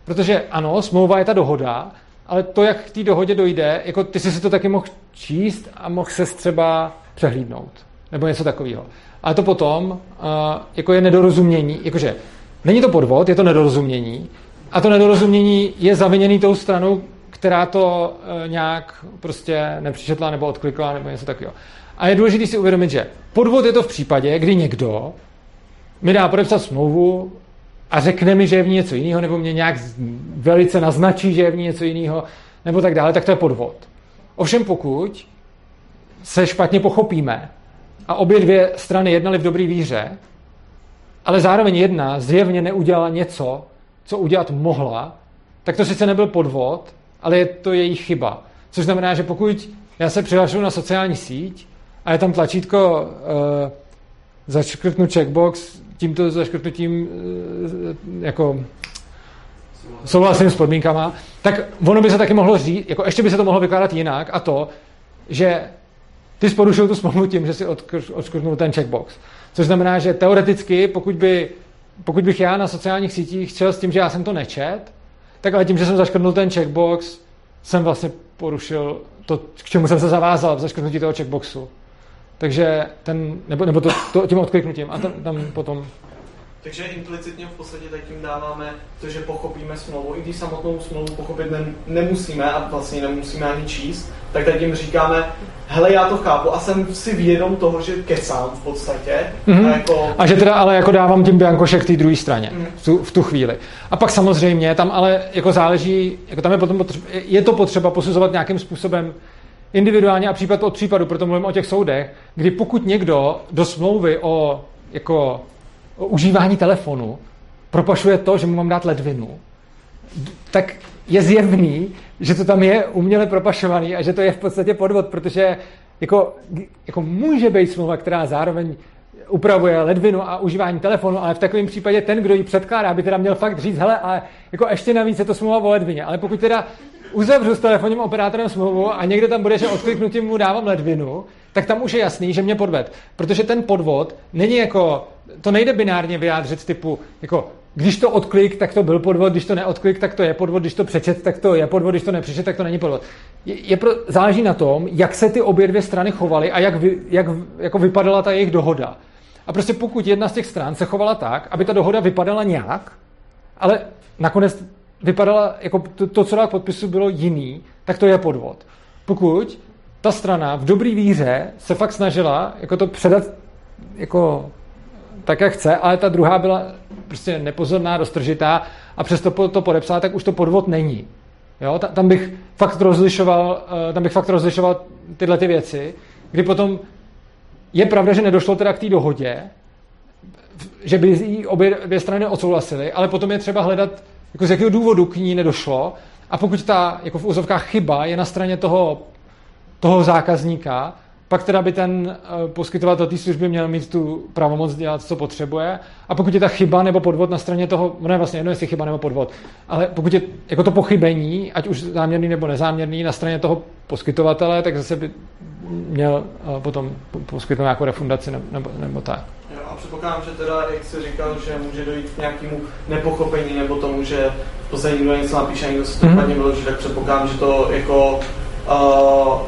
Protože ano, smlouva je ta dohoda, ale to, jak k té dohodě dojde, jako ty jsi si to taky mohl číst a mohl ses třeba přehlídnout. Nebo něco takového. A to potom jako je nedorozumění. Jakože není to podvod, je to nedorozumění. A to nedorozumění je zaviněný tou stranou, která to nějak prostě nepřičetla nebo odklikla nebo něco takového. A je důležité si uvědomit, že podvod je to v případě, kdy někdo mi dá podepsat smlouvu a řekne mi, že je v ní něco jiného, nebo mě nějak velice naznačí, že je v ní něco jiného, nebo tak dále, tak to je podvod. Ovšem pokud se špatně pochopíme a obě dvě strany jednaly v dobrý víře, ale zároveň jedna zjevně neudělala něco, co udělat mohla, tak to sice nebyl podvod, ale je to její chyba. Což znamená, že pokud já se přihlašuju na sociální síť a je tam tlačítko zaškrtnu checkbox, tímto zaškrtnutím jako souhlasím s podmínkama, tak ono by se taky mohlo říct, jako ještě by se to mohlo vykládat jinak, a to, že ty jsi porušil tu smlouvu tím, že si odškrtnul ten checkbox. Což znamená, že teoreticky, pokud bych já na sociálních sítích chtěl s tím, že já jsem to nečet, tak ale tím, že jsem zaškrtnul ten checkbox, jsem vlastně porušil to, k čemu jsem se zavázal v zaškrtnutí toho checkboxu. Takže ten, nebo to tím odkliknutím a tam potom. Takže implicitně v podstatě tak tím dáváme to, že pochopíme smlouvu, i když samotnou smlouvu pochopit nemusíme a vlastně nemusíme ani číst, tak tím říkáme, hele, já to chápu a jsem si vědom toho, že kecám v podstatě. Mm-hmm. A že teda ale jako dávám tím biankošek té druhé straně v tu chvíli. A pak samozřejmě tam ale jako záleží, jako tam je potom potřeba posuzovat nějakým způsobem individuálně a případ od případu, proto mluvím o těch soudech, kdy pokud někdo do smlouvy o užívání telefonu propašuje to, že mu mám dát ledvinu, tak je zjevný, že to tam je uměle propašovaný a že to je v podstatě podvod, protože jako může být smlouva, která zároveň upravuje ledvinu a užívání telefonu, ale v takovém případě ten, kdo ji předkládá, by teda měl fakt říct, hele, ale jako ještě navíc je to smlouva o ledvině, ale pokud teda uzavřu s telefonním operátorem smlouvu a někde tam bude, že odkliknutím mu dávám ledvinu, tak tam už je jasný, že mě podved. Protože ten podvod není jako, to nejde binárně vyjádřit typu, jako když to odklik, tak to byl podvod, když to neodklik, tak to je podvod, když to přečet, tak to je podvod, když to nepřečet, tak to není podvod. Záleží na tom, jak se ty obě dvě strany chovaly a jak vypadala ta jejich dohoda. A prostě pokud jedna z těch stran se chovala tak, aby ta dohoda vypadala nějak, ale nakonec vypadala, jako to, co dá k podpisu, bylo jiný, tak to je podvod. Pokud ta strana v dobrý víře se fakt snažila jako to předat jako tak, jak chce, ale ta druhá byla prostě nepozorná, roztržitá a přesto to podepsala, tak už to podvod není. Jo? Tam bych fakt rozlišoval tyhle ty věci, kdy potom je pravda, že nedošlo teda k té dohodě, že by jí obě dvě strany odsouhlasily, ale potom je třeba hledat, jako z jakého důvodu k ní nedošlo, a pokud ta jako v úzovkách chyba je na straně toho zákazníka, pak teda by ten poskytovatel té služby měl mít tu pravomoc dělat, co potřebuje, a pokud je ta chyba nebo podvod na straně toho, ne, vlastně jedno, jestli chyba nebo podvod, ale pokud je jako to pochybení, ať už záměrný nebo nezáměrný, na straně toho poskytovatele, tak zase by měl potom poskytnout nějakou refundaci nebo tak. A předpokládám, že teda, jak jsi říkal, že může dojít k nějakému nepochopení nebo tomu, že v podstatě někdo něco napíše a někdo se to úplně vyloží, tak předpokládám, že to jako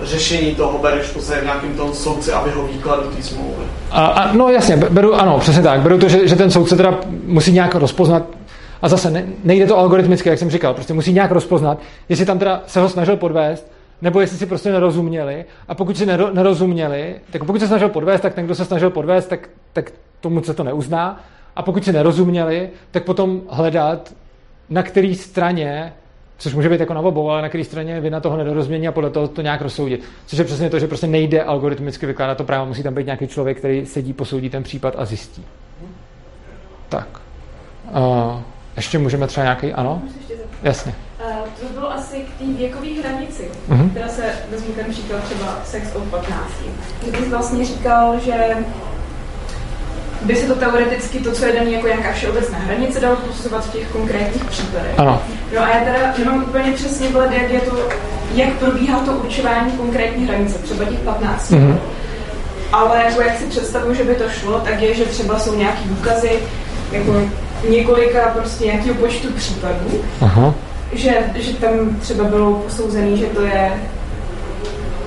řešení toho bereš v podstatě v nějakém tom soudci, aby ho výklad do té smlouvy. No jasně, beru to, že ten soudce teda musí nějak rozpoznat, a zase nejde to algoritmicky, jak jsem říkal, prostě musí nějak rozpoznat, jestli tam teda se ho snažil podvést, nebo jestli si prostě nerozuměli, a pokud si nerozuměli, tak pokud se snažil podvést, tak ten, kdo se snažil podvést, tak tomu se to neuzná, a pokud si nerozuměli, tak potom hledat, na který straně, což může být jako na obou, ale na který straně je vina toho nedorozumění a podle toho to nějak rozsoudit. Což je přesně to, že prostě nejde algoritmicky vykládat to právo, musí tam být nějaký člověk, který sedí, posoudí ten případ a zjistí. Tak. Ještě můžeme třeba nějaký, ano? Jasně. To bylo asi k té věkové hranici, která se, vezmu ten příklad třeba sex od 15. Kdybych vlastně říkal, že by se to teoreticky, to, co je daný jako nějaká všeobecná hranice, dalo posuzovat v těch konkrétních případech. Ano. No a já teda nemám úplně přesně vhled, jak probíhá to určování konkrétní hranice, třeba těch 15. Mm-hmm. ale jako jak si představuju, že by to šlo, tak je, že třeba jsou nějaký důkazy jako několika prostě nějakého počtu případů. Aha. Že tam třeba bylo posouzené, že to je,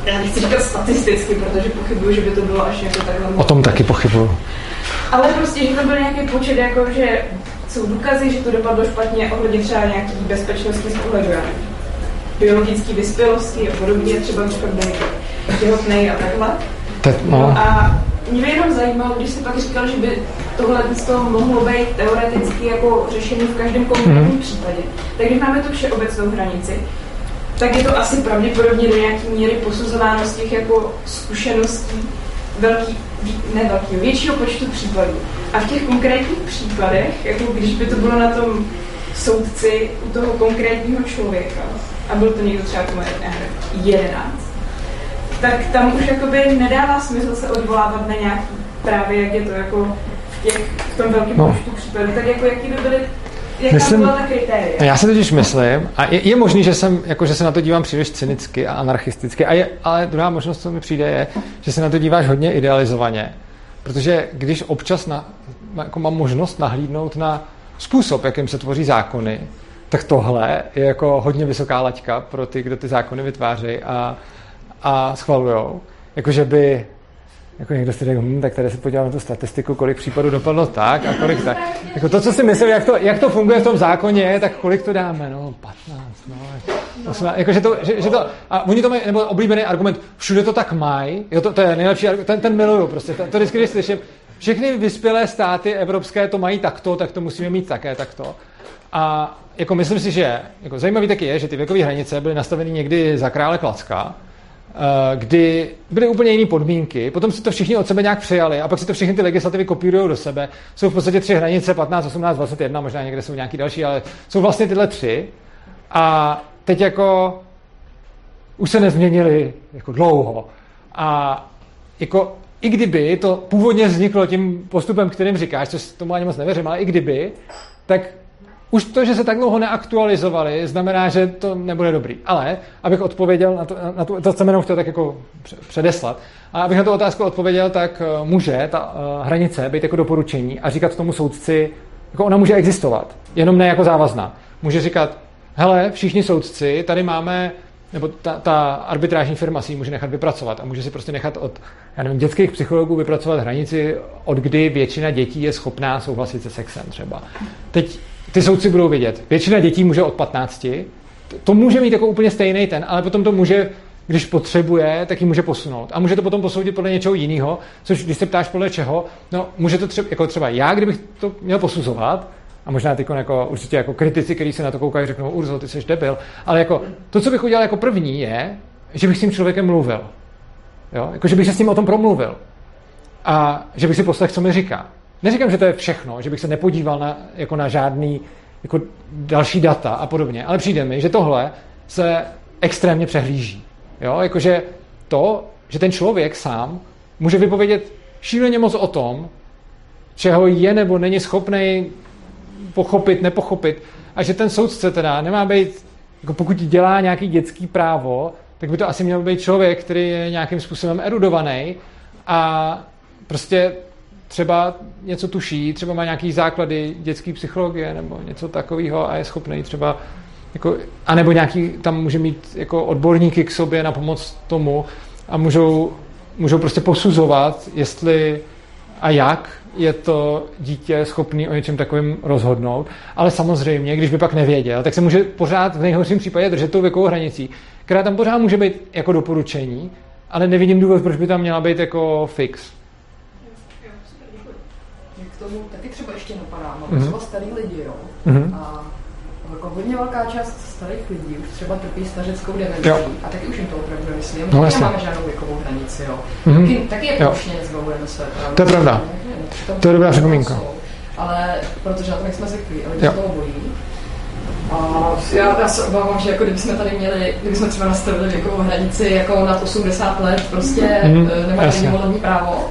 já nechci říkat statisticky, protože pochybuju, že by to bylo až jako takhle. O tom taky pochybuju. Ale prostě, že to byl nějaký počet, jako že jsou důkazy, že to dopadlo špatně ohledně třeba nějaký bezpečnostní spohledu, biologické vyspělosti a podobně, třeba těhotnej a takhle. No a mě jenom zajímalo, když se pak říkal, že by tohle z toho mohlo být teoreticky jako řešení v každém konkrétním případě. Tak když máme tu všeobecnou hranici, tak je to asi pravděpodobně do nějaké míry posuzováno z těch jako zkušeností většího počtu případů. A v těch konkrétních případech, jako když by to bylo na tom soudci u toho konkrétního člověka, a byl to někdo třeba 11, tak tam už jakoby nedává smysl se odvolávat na nějaký právě, jak je to jako v tom velkém počtu případů, tak jako jaký by byly, jaká byla ta kritéria. Já si totiž myslím, a je možný, že se na to dívám příliš cynicky a anarchisticky, ale druhá možnost, co mi přijde, je, že se na to díváš hodně idealizovaně. Protože když občas jako mám možnost nahlídnout na způsob, jakým se tvoří zákony, tak tohle je jako hodně vysoká laťka pro ty, kdo ty zákony vytvářejí a schvalujou. Jakože by jako někdo si řekl, tak tady se podívám na tu statistiku, kolik případů dopadlo tak a kolik tak. Jako to, co si myslím, jak to funguje v tom zákoně, tak kolik to dáme? No, 15, no, 18. Jakože to, že to, a oni to mají, nebo oblíbený argument, všude to tak mají, to je nejlepší argument, ten miluju prostě, to vždycky, když slyším, všechny vyspělé státy evropské to mají takto, tak to musíme mít také takto. A jako myslím si, že jako zajímavý taky je, že ty věkové hranice byly nastaveny někdy za krále Klacka, kdy byly úplně jiné podmínky, potom si to všichni od sebe nějak přijali a pak si to všechny ty legislativy kopírujou do sebe. Jsou v podstatě tři hranice, 15, 18, 21, možná někde jsou nějaký další, ale jsou vlastně tyhle tři a teď jako už se nezměnily jako dlouho. A jako i kdyby to původně vzniklo tím postupem, kterým říkáš, což tomu ani moc nevěřím, ale i kdyby, tak už to, že se tak dlouho neaktualizovali, znamená, že to nebude dobrý. Ale abych odpověděl na to, co jenom chtěl tak jako předeslat, a abych na tu otázku odpověděl, tak může ta hranice být jako doporučení a říkat tomu soudci, jako ona může existovat, jenom ne jako závazná. Může říkat, hele, všichni soudci, tady máme, nebo ta arbitrážní firma si ji může nechat vypracovat a může si prostě nechat od, já nevím, dětských psychologů vypracovat hranici, od kdy většina dětí je schopná souhlasit se sexem třeba. Teď ty soudci budou vědět. Většina dětí může od 15. To může mít jako úplně stejný ten, ale potom to může, když potřebuje, tak ji může posunout. A může to potom posoudit podle něčeho jiného, což když se ptáš podle čeho, no může to třeba já, kdybych to měl posuzovat, a možná ty jako, určitě jako kritici, kteří se na to koukají, řeknou, Urzo, ty jsi debil, ale jako to, co bych udělal jako první je, že bych s tím člověkem mluvil. Jo? Jako, že bych se s ním o tom promluvil. A že bych si poslech, co mi říká. Neříkám, že to je všechno, že bych se nepodíval na žádný jako další data a podobně, ale přijde mi, že tohle se extrémně přehlíží. Jo? Jakože to, že ten člověk sám může vypovědět šíleně moc o tom, čeho je nebo není schopnej pochopit, nepochopit, a že ten soudce teda nemá být, jako pokud dělá nějaký dětský právo, tak by to asi měl být člověk, který je nějakým způsobem erudovaný a prostě třeba něco tuší, třeba má nějaký základy dětské psychologie nebo něco takového a je schopný třeba jako, anebo nějaký, tam může mít jako odborníky k sobě na pomoc tomu a můžou prostě posuzovat, jestli a jak je to dítě schopný o něčem takovým rozhodnout. Ale samozřejmě, když by pak nevěděl, tak se může pořád v nejhorším případě držet tou věkovou hranicí, která tam pořád může být jako doporučení, ale nevidím důvod, proč by tam měla být jako fix. Tomu taky třeba ještě napadá, no třeba starý lidi, jo. Mm-hmm. A jako hodně velká část starých lidí už třeba trpí stařeckou demencí. A taky už jim to opravdu myslím. No, nemáme žádnou věkovou hranici, jo. Mm-hmm. Taky je plošně nezbavujeme se. To je pravda. To je dobrá připomínka. Ale protože na tom, jak jsme zvyklí, ale lidi toho bojí. A já se obávám, že jako kdybychom třeba nastavili věkovou hranici jako nad 80 let, prostě nemají volební právo,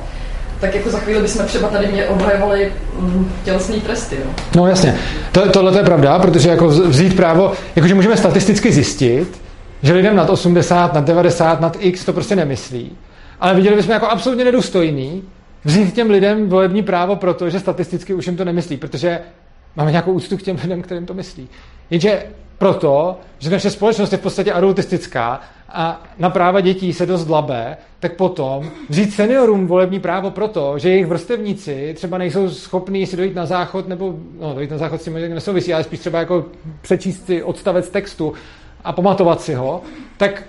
tak jako za chvíli bychom třeba tady mě obhajovali tělesný tresty. Jo? No jasně, tohle je pravda, protože jako vzít právo, jakože můžeme statisticky zjistit, že lidem nad 80, nad 90, nad x to prostě nemyslí. ale viděli bychom jako absolutně nedůstojný vzít těm lidem volební právo, protože statisticky už jim to nemyslí, protože máme nějakou úctu k těm lidem, kterým to myslí. Jenže proto, že naše společnost je v podstatě adultistická a na práva dětí se dost dlabe, tak potom vzít seniorům volební právo proto, že jejich vrstevníci třeba nejsou schopní si dojít na záchod, nebo no, dojít na záchod s tím nesouvisí, ale spíš třeba jako přečíst si odstavec textu a pamatovat si ho, tak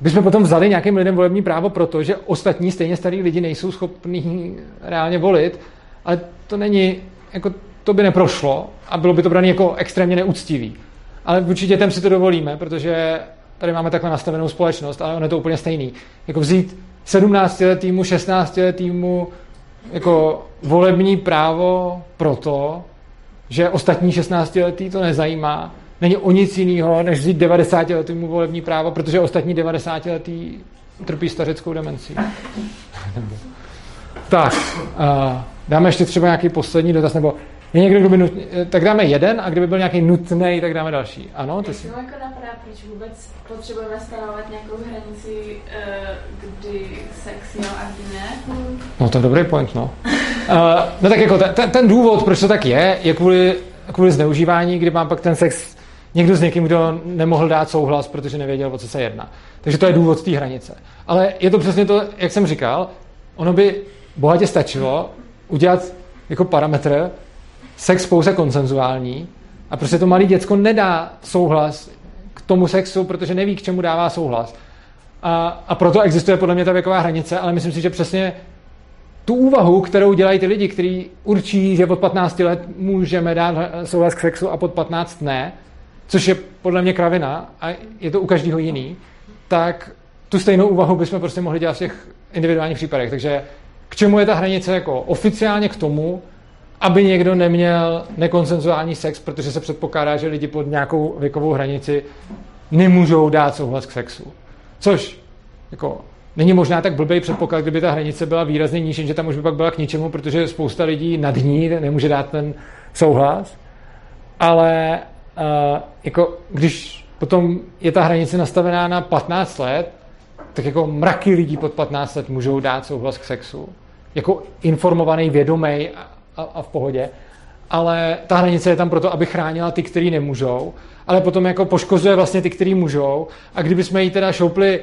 bychom potom vzali nějakým lidem volební právo proto, že ostatní stejně starý lidi nejsou schopní reálně volit, ale to není, jako to by neprošlo a bylo by to brané jako extrémně neúctivý. Ale určitě tam si to dovolíme, protože tady máme takhle nastavenou společnost, ale ono je to úplně stejný. Jako vzít 17-letýmu, 16-letýmu jako volební právo proto, že ostatní 16-letý to nezajímá, není o nic jiného, než vzít 90-letýmu volební právo, protože ostatní 90-letý trpí stařeckou demencí. Tak, dáme ještě třeba nějaký poslední dotaz, nebo je někdo, kdo by nutný, tak dáme jeden, a kdyby byl nějaký nutný, tak dáme další. Ano, ty si... No, jako napadá, proč vůbec potřebujeme stanovat nějakou hranici, kdy sex jo a kdy ne? No, to je dobrý point, no. No tak jako ten důvod, proč to tak je kvůli zneužívání, kdy mám pak ten sex někdo s někým, kdo nemohl dát souhlas, protože nevěděl, o co se jedná. Takže to je důvod té hranice. Ale je to přesně to, jak jsem říkal, ono by bohatě stačilo udělat jako parametr sex pouze konsenzuální a prostě to malé děcko nedá souhlas k tomu sexu, protože neví, k čemu dává souhlas. A proto existuje podle mě ta věková hranice, ale myslím si, že přesně tu úvahu, kterou dělají ty lidi, kteří určí, že pod 15 let můžeme dát souhlas k sexu a pod 15 ne, což je podle mě kravina a je to u každého jiný, tak tu stejnou úvahu bychom prostě mohli dělat v těch individuálních případech. Takže k čemu je ta hranice jako oficiálně k tomu, aby někdo neměl nekonsenzuální sex, protože se předpokládá, že lidi pod nějakou věkovou hranici nemůžou dát souhlas k sexu. Což jako není možná tak blbej předpoklad, kdyby ta hranice byla výrazně níž, že tam už by pak byla k ničemu, protože spousta lidí nad ní nemůže dát ten souhlas. Ale jako když potom je ta hranice nastavená na 15 let, tak jako mraky lidí pod 15 let můžou dát souhlas k sexu. Jako informovaný, vědomý a v pohodě, ale ta hranice je tam proto, aby chránila ty, kteří nemůžou, ale potom jako poškozuje vlastně ty, kteří můžou, a kdyby jsme ji teda šoupli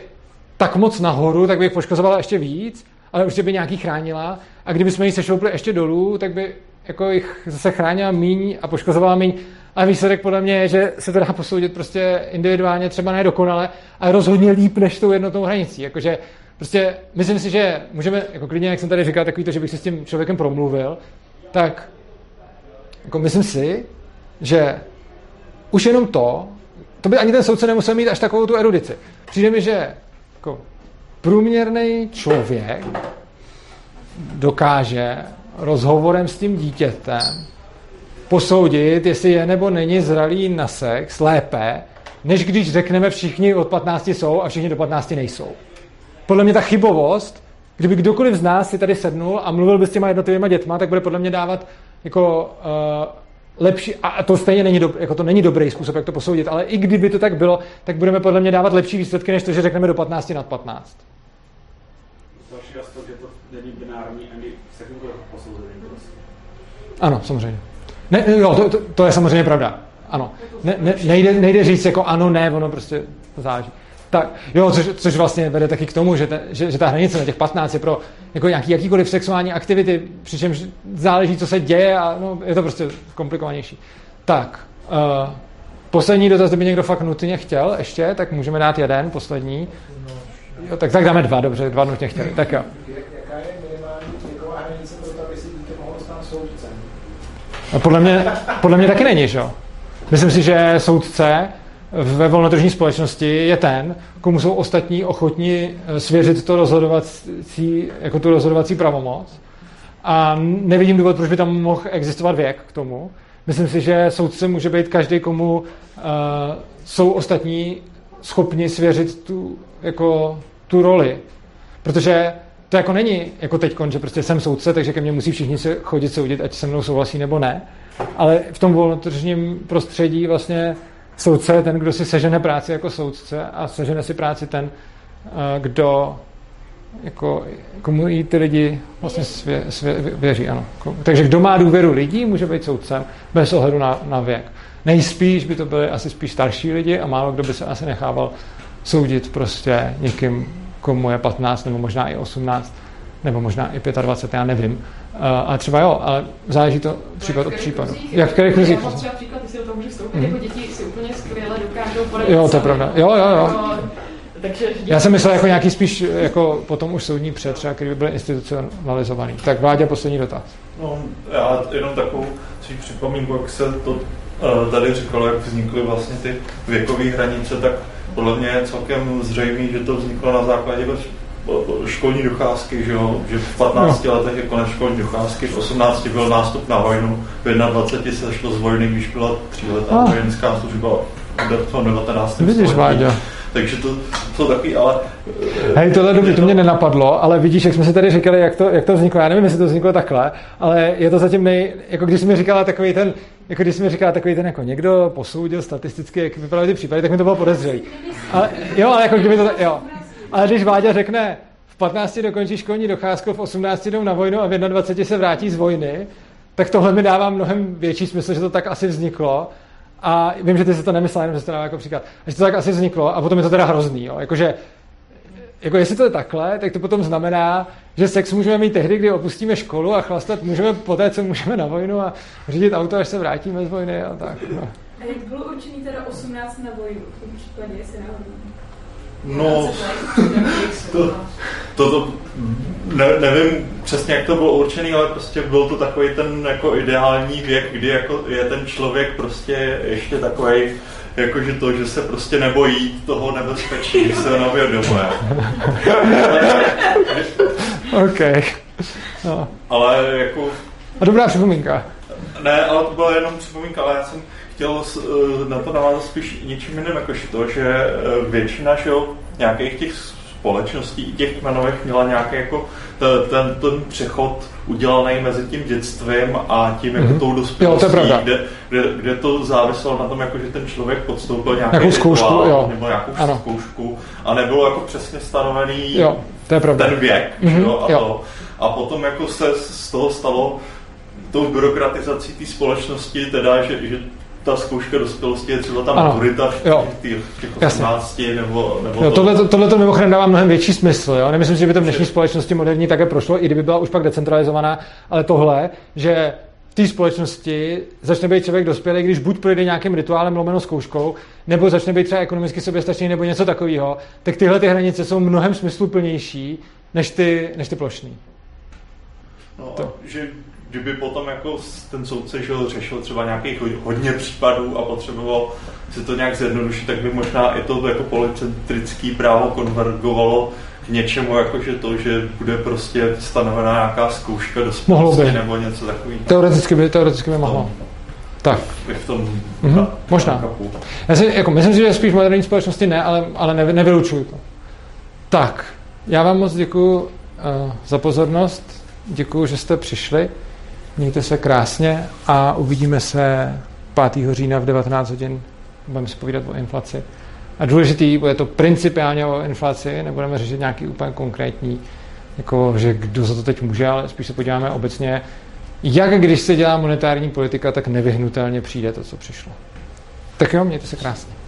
tak moc nahoru, tak by jich poškozovala ještě víc, ale už by nějaký chránila, a kdyby jsme ji sešoupli ještě dolů, tak by jako jich zase chránila míň a poškozovala míň, a výsledek podle mě je, že se to dá posoudit prostě individuálně, třeba ne dokonale, ale rozhodně líp než tou jednotnou hranicí, jakože prostě myslím si, že můžeme jako klidně, jak jsem tady říkal, takový to, že bych se s tím člověkem promluvil. Tak jako myslím si, že už jenom to by ani ten soudce nemusel mít až takovou tu erudici. Přijde mi, že jako průměrný člověk dokáže rozhovorem s tím dítětem posoudit, jestli je nebo není zralý na sex lépe, než když řekneme všichni od 15 jsou a všichni do 15 nejsou. Podle mě ta chybovost, kdyby kdokoliv z nás si tady sednul a mluvil by s těma jednotlivýma dětma, tak bude podle mě dávat jako lepší, a to stejně není, jako to není dobrý způsob, jak to posoudit, ale i kdyby to tak bylo, tak budeme podle mě dávat lepší výsledky, než to, že řekneme do 15 nad 15. Další aspekt, že to není binární ani sekundové posouzení. Ano, samozřejmě. Ne, jo, to je samozřejmě pravda. Ano. Nejde říct jako ano, ne, ono prostě záleží. Tak, jo, což vlastně vede taky k tomu, že ta hranice na těch 15 je pro jako jakýkoliv sexuální aktivity, přičemž záleží, co se děje, a no, je to prostě komplikovanější. Tak, poslední dotaz, kdyby někdo fakt nutně chtěl ještě, tak můžeme dát jeden, poslední. Jo, tak dáme dva, dobře, dva nutně chtěli. Tak jo. Jaká je minimální věková hranice pro to, aby si dítě mohlo stát soudcem? Podle mě taky není, že jo? Myslím si, že soudce ve volnotržní společnosti je ten, komu jsou ostatní ochotní svěřit jako tu rozhodovací pravomoc. A nevidím důvod, proč by tam mohl existovat věk k tomu. Myslím si, že soudce může být každý, komu jsou ostatní schopni svěřit tu roli. Protože to jako není jako teďkon, že prostě jsem soudce, takže ke mně musí všichni se chodit soudit, ať se mnou souhlasí nebo ne. Ale v tom volnotržním prostředí vlastně soudce je ten, kdo si sežene práci jako soudce, a sežene si práci ten, kdo komu jí ty lidi vlastně věří. Ano. Takže kdo má důvěru lidí, může být soudcem bez ohledu na věk. Nejspíš by to byly asi spíš starší lidi a málo kdo by se asi nechával soudit prostě někým, komu je 15 nebo možná i 18 nebo možná i 25, já nevím. A třeba jo, ale záleží to případ od případu. Jak v kterých růzích? Já mám třeba příklad, jestli do toho můžu vstoupit, jako děti si úplně skvěle dokážou poradit. Jo, to je pravda. Jo. Takže já jsem myslel jako nějaký spíš jako potom už soudní přetřeba, který by byl institucionalizovaný. Tak Vláďa, poslední dotaz. No, já jenom takovou připomínku, jak se to tady říkalo, jak vznikly vlastně ty věkové hranice, tak podle mě je celkem zřejmé, že to vzniklo na základě školní docházky, že v 15 letech je konec školní docházky, v 18 byl nástup na vojnu, v 21 se šlo z vojny, když byla 3 let a vojenská služba v 19. Vidíš, Vláďo. Takže to jsou takový, ale... Hej, tohle dobrý, to mě nenapadlo, ale vidíš, jak jsme si tady říkali, jak to vzniklo. Já nevím, jestli to vzniklo takhle, ale je to zatím jako když jsi mi říkala takový ten... Jako když jsi mi říkala takový ten, jako někdo posoudil statisticky, jak vypadaly ty případy, tak mi to bylo podezřelý. Ale jako kdyby to... Jo. Ale když Váďa řekne, v 15 dokončí školní docházku, v 18 jdou na vojnu a v 21 se vrátí z vojny, tak tohle mi dává mnohem větší smysl, že to tak asi vzniklo. A vím, že ty se to nemyslel, jenom že to dává jako příklad. A že to tak asi vzniklo a potom je to teda hrozný. Jo. Jako jestli to je takhle, tak to potom znamená, že sex můžeme mít tehdy, kdy opustíme školu a chlastat můžeme poté, co můžeme na vojnu a řídit auto, až se vrátíme z vojny a tak. No. A jak bylo určený teda 18 na vojnu v tom případě, jestli náhodou? No, to ne, nevím přesně, jak to bylo určený, ale prostě byl to takový ten jako ideální věk, kdy jako je ten člověk prostě ještě takový, jakože to, že se prostě nebojí toho nebezpečí, že se navědomuje. OK. No. Ale jako... A dobrá připomínka. Ne, ale to byla jenom připomínka, ale já jsem chtěl na to navázat spíš něčím jiným, jakože to, že většina nějakých těch společností, těch jmenových měla nějaký jako ten přechod udělaný mezi tím dětstvím a tím jako tou dospělostí, kde to záviselo na tom, jako, že ten člověk podstoupil nějakou zkoušku, nebo nějakou zkoušku a nebylo jako přesně stanovený ten věk. A potom jako se z toho stalo tou byrokratizací té společnosti, teda, že ta zkouška dospělosti je třeba ta maturita v těch 18 nebo jo, tohle to mimochodem dává mnohem větší smysl. Jo? Nemyslím si, že by to v dnešní společnosti moderní také prošlo, i kdyby byla už pak decentralizovaná, ale tohle, že v té společnosti začne být člověk dospělý, když buď projde nějakým rituálem lomeno zkouškou, nebo začne být třeba ekonomicky soběstačný nebo něco takového, tak tyhle ty hranice jsou mnohem smysluplnější než ty plošní. No, kdyby potom jako ten soudce řešil třeba nějakých hodně případů a potřeboval si to nějak zjednodušit, tak by možná i to jako policentrický právo konvergovalo k něčemu, jakože to, že bude prostě stanovená nějaká zkouška dospělosti nebo něco takového. Teoreticky by mohlo. Tak. V tom, možná. Já si, jako, myslím si, že spíš moderní společnosti ne, ale nevylučuju to. Tak. Já vám moc děkuju za pozornost. Děkuju, že jste přišli. Mějte se krásně a uvidíme se 5. října v 19 hodin. Budeme si povídat o inflaci. A důležitý, bude to principiálně o inflaci, nebudeme řešit nějaký úplně konkrétní, jako že kdo za to teď může, ale spíš se podíváme obecně, jak když se dělá monetární politika, tak nevyhnutelně přijde to, co přišlo. Tak jo, mějte se krásně.